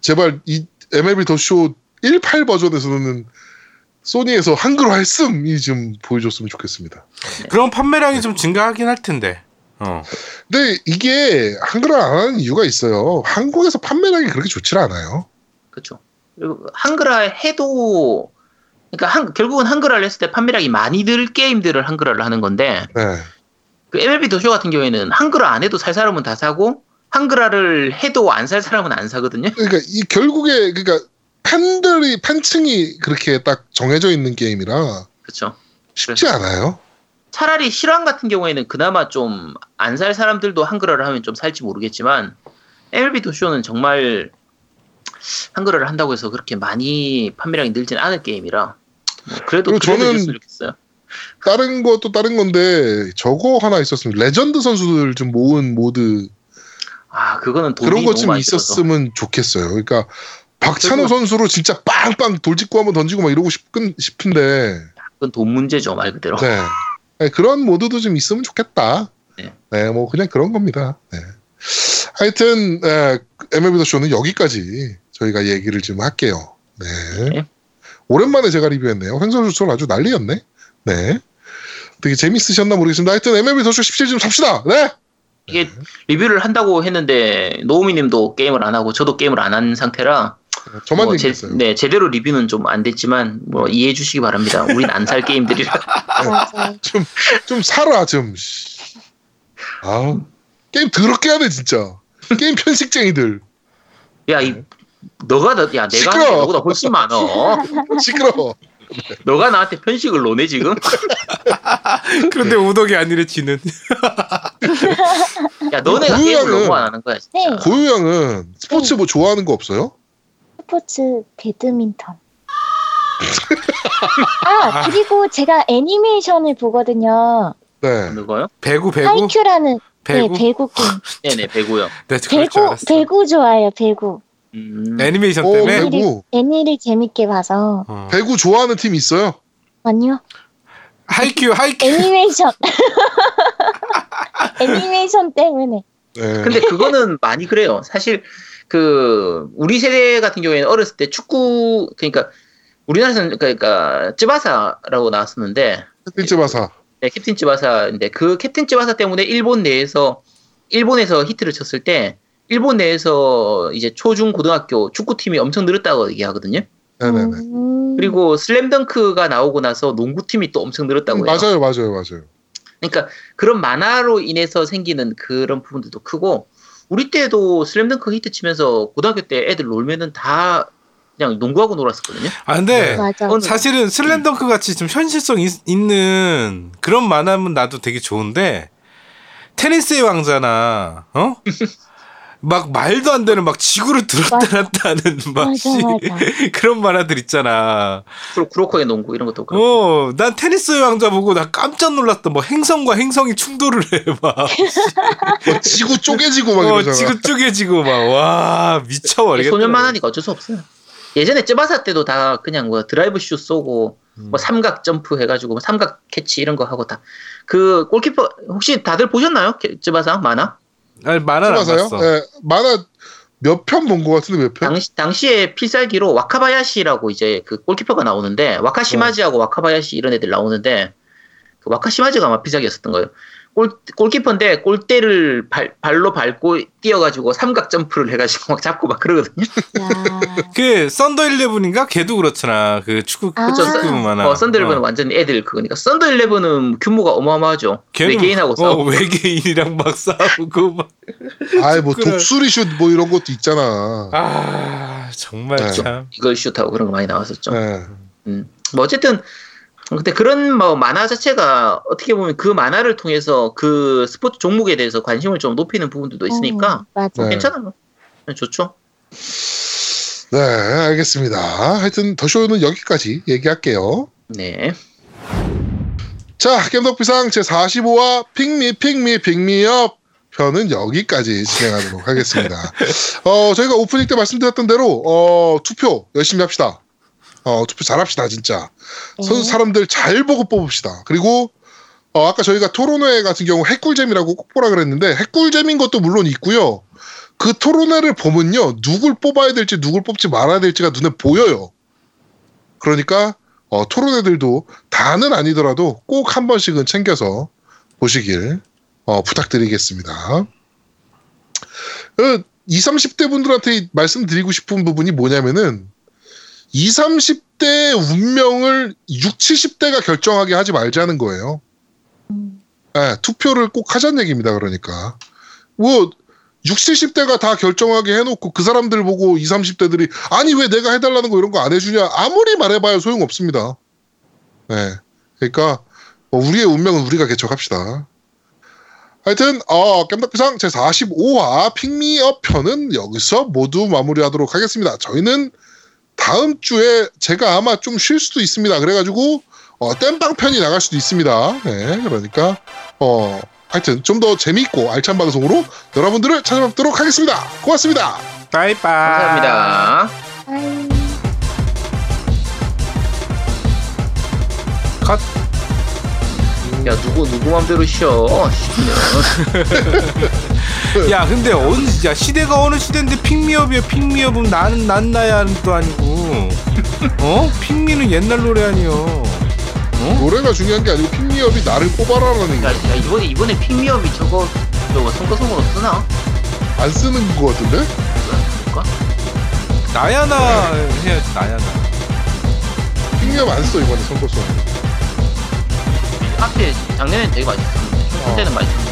제발 이 엠엘비 더쇼 십팔 버전에서는 소니에서 한글화 했음이 좀 보여줬으면 좋겠습니다. 네. 그럼 판매량이 네. 좀 증가하긴 할 텐데. 어. 근데 이게 한글화 안 하는 이유가 있어요. 한국에서 판매량이 그렇게 좋지 않아요. 그렇죠. 그리고 한글화 해도 그러니까 한, 결국은 한글화를 했을 때 판매량이 많이 늘 게임들을 한글화를 하는 건데. 네. 그 엠엘비 더쇼 같은 경우에는 한글화 안 해도 살 사람은 다 사고 한글화를 해도 안 살 사람은 안 사거든요. 그러니까 이 결국에 그러니까 팬들이 팬층이 그렇게 딱 정해져 있는 게임이라 그렇죠. 쉽지 않아요. 차라리 실황 같은 경우에는 그나마 좀 안 살 사람들도 한글화를 하면 좀 살지 모르겠지만 엠엘비 더쇼는 정말 한글화를 한다고 해서 그렇게 많이 판매량이 늘지는 않을 게임이라 뭐 그래도 그래도 있을 수 있겠어요. 다른 것도 다른 건데 저거 하나 있었으면 레전드 선수들 좀 모은 모드 아 그거는 돈이 그런 것 좀 있었으면 들어서. 좋겠어요. 그러니까 박찬호 그리고, 선수로 진짜 빵빵 돌직구 한번 던지고 막 이러고 싶은 싶은데 그건 돈 문제죠 말 그대로. 네. 네 그런 모드도 좀 있으면 좋겠다. 네. 네 뭐 그냥 그런 겁니다. 네. 하여튼 네, 엠엘비 더쇼는 여기까지 저희가 얘기를 좀 할게요. 네. 네. 오랜만에 제가 리뷰했네요. 횡설수설 아주 난리였네. 네. 되게 재밌으셨나 모르겠습니다. 하여튼 엠엘비 더쇼 십칠 좀 삽시다. 네. 이게 네. 리뷰를 한다고 했는데 노우미 님도 게임을 안 하고 저도 게임을 안 한 상태라 저만 뭐 제, 네, 제대로 리뷰는 좀 안 됐지만 뭐 이해해 주시기 바랍니다. 우린 안 살 게임들이라. 네. 좀 좀 사라 좀. 아. 게임 더럽게 하네 진짜. 게임 편식쟁이들. 야, 이 네. 너가 더, 야, 내가 하는 게 너보다 훨씬 많어. 시끄러워. 네. 너가 나한테 편식을 노네 지금? 그런데 우덕이 아니래 지는. 야 너네가 게임을 너무 안 하는 거야 진짜. 고유양은 스포츠 뭐 좋아하는 거 없어요? 스포츠 배드민턴. 아 그리고 제가 애니메이션을 보거든요. 네. 누가요? 배구 배구. 하이큐라는 배구? 네 배구 게임. 네네 배구요. 네, 배구 배구 좋아해요 배구. 음. 애니메이션 오, 때문에 배구. 애니를 재밌게 봐서 어. 배구 좋아하는 팀 있어요? 아니요. 하이큐 하이큐 애니메이션 애니메이션 때문에. 네. 근데 그거는 많이 그래요. 사실 그 우리 세대 같은 경우에는 어렸을 때 축구 그러니까 우리나라에서는 그러니까 쯔바사라고 나왔었는데 캡틴 쯔바사. 네 캡틴 쯔바사인데 그 캡틴 쯔바사 때문에 일본 내에서 일본에서 히트를 쳤을 때. 일본 내에서 이제 초중 고등학교 축구팀이 엄청 늘었다고 얘기하거든요. 네네네. 그리고 슬램덩크가 나오고 나서 농구팀이 또 엄청 늘었다고 음, 해요. 맞아요, 맞아요, 맞아요. 그러니까 그런 만화로 인해서 생기는 그런 부분들도 크고 우리 때도 슬램덩크 히트 치면서 고등학교 때 애들 놀면은 다 그냥 농구하고 놀았었거든요. 아 근데 네. 사실은 슬램덩크 같이 좀 현실성 있, 있는 그런 만화면 나도 되게 좋은데 테니스의 왕자나 어? 막 말도 안 되는 막 지구를 들었다 놨다는 막 그런 만화들 있잖아. 그리고 구로코의 농구 이런 것도 그렇고. 어, 난 테니스의 왕자 보고 나 깜짝 놀랐던 뭐 행성과 행성이 충돌을 해 막. 뭐 지구 쪼개지고 막 이러잖아. 어, 지구 쪼개지고 막 와 미쳐버리겠다. 소년 만화니까 어쩔 수 없어요. 예전에 쯔바사 때도 다 그냥 뭐 드라이브 슛 쏘고 뭐 삼각 점프 해가지고 뭐 삼각 캐치 이런 거 하고 다. 그 골키퍼 혹시 다들 보셨나요? 쯔바사 만화? 아니 만화를 안 봤어. 네, 만화 몇 편 본 것 같은데 몇 편? 당시, 당시에 필살기로 와카바야시라고 이제 그 골키퍼가 나오는데 와카시마지하고 어. 와카바야시 이런 애들 나오는데 그 와카시마지가 아마 필살기였었던 거예요. 골, 골키퍼인데 골대를 발, 발로 밟고 뛰어가지고 삼각 점프를 해가지고 막 잡고 막 그러거든요. 그 썬더일레븐인가? 걔도 그렇잖아. 그 축구 만화. 어, 썬더일레븐은 어. 완전 애들 그거니까. 썬더일레븐은 규모가 어마어마하죠. 외계인하고 어, 싸우고. 외계인이랑 막 싸우고 막. 아이 뭐 독수리 슛 뭐 이런 것도 있잖아. 아 정말 네. 참. 이걸 슛하고 그런 거 많이 나왔었죠. 네. 음. 뭐 어쨌든 근데 그런 뭐 만화 자체가 어떻게 보면 그 만화를 통해서 그 스포츠 종목에 대해서 관심을 좀 높이는 부분들도 있으니까 음, 네. 괜찮아요. 좋죠. 네, 알겠습니다. 하여튼 더쇼는 여기까지 얘기할게요. 네. 자, 겜덕비상 제사십오 화 픽미 픽미 픽미업 편은 여기까지 진행하도록 하겠습니다. 어, 저희가 오프닝 때 말씀드렸던 대로 어, 투표 열심히 합시다. 어, 투표 잘합시다 진짜. 선수 사람들 잘 보고 뽑읍시다. 그리고 어, 아까 저희가 토론회 같은 경우 핵꿀잼이라고 꼭 보라 그랬는데 핵꿀잼인 것도 물론 있고요. 그 토론회를 보면요 누굴 뽑아야 될지 누굴 뽑지 말아야 될지가 눈에 보여요. 그러니까 어, 토론회들도 다는 아니더라도 꼭 한 번씩은 챙겨서 보시길 어, 부탁드리겠습니다. 그 이십, 삼십 대 분들한테 말씀드리고 싶은 부분이 뭐냐면은 이십, 삼십 대의 운명을 육십, 칠십 대가 결정하게 하지 말자는 거예요. 네, 투표를 꼭 하자는 얘기입니다. 그러니까 뭐 육십, 칠십 대가 다 결정하게 해놓고 그 사람들 보고 이십, 삼십 대들이 아니 왜 내가 해달라는 거 이런 거 안 해주냐 아무리 말해봐야 소용없습니다. 네, 그러니까 우리의 운명은 우리가 개척합시다. 하여튼 어, 겜덕비상 제사십오 화 픽미업 편은 여기서 모두 마무리하도록 하겠습니다. 저희는 다음 주에 제가 아마 좀 쉴 수도 있습니다. 그래가지고 어, 땜빵 편이 나갈 수도 있습니다. 네, 그러니까 어, 하여튼 좀 더 재미있고 알찬 방송으로 여러분들을 찾아뵙도록 하겠습니다. 고맙습니다. 바이바이. 감사합니다. 바이. 컷. 야 누구 누구 맘대로 쉬어. 야 근데 어느 야 시대가 어느 시대인데 픽미업이야. 픽미업은 나는 난 나야 하는 것도 아니고 어? 픽미는 옛날 노래 아니요. 어? 노래가 중요한 게 아니고 픽미업이 나를 뽑아라라는 거야. 야, 이번에 이번에 픽미업이 저거 저거 성가성으로 쓰나? 안 쓰는 거 같은데? 그럴까? 나야나 해야지. 나야나 픽미업 안 써 이번에 성가성. 앞에 작년엔 되게 많이 썼는데 현재는 많이 썼는데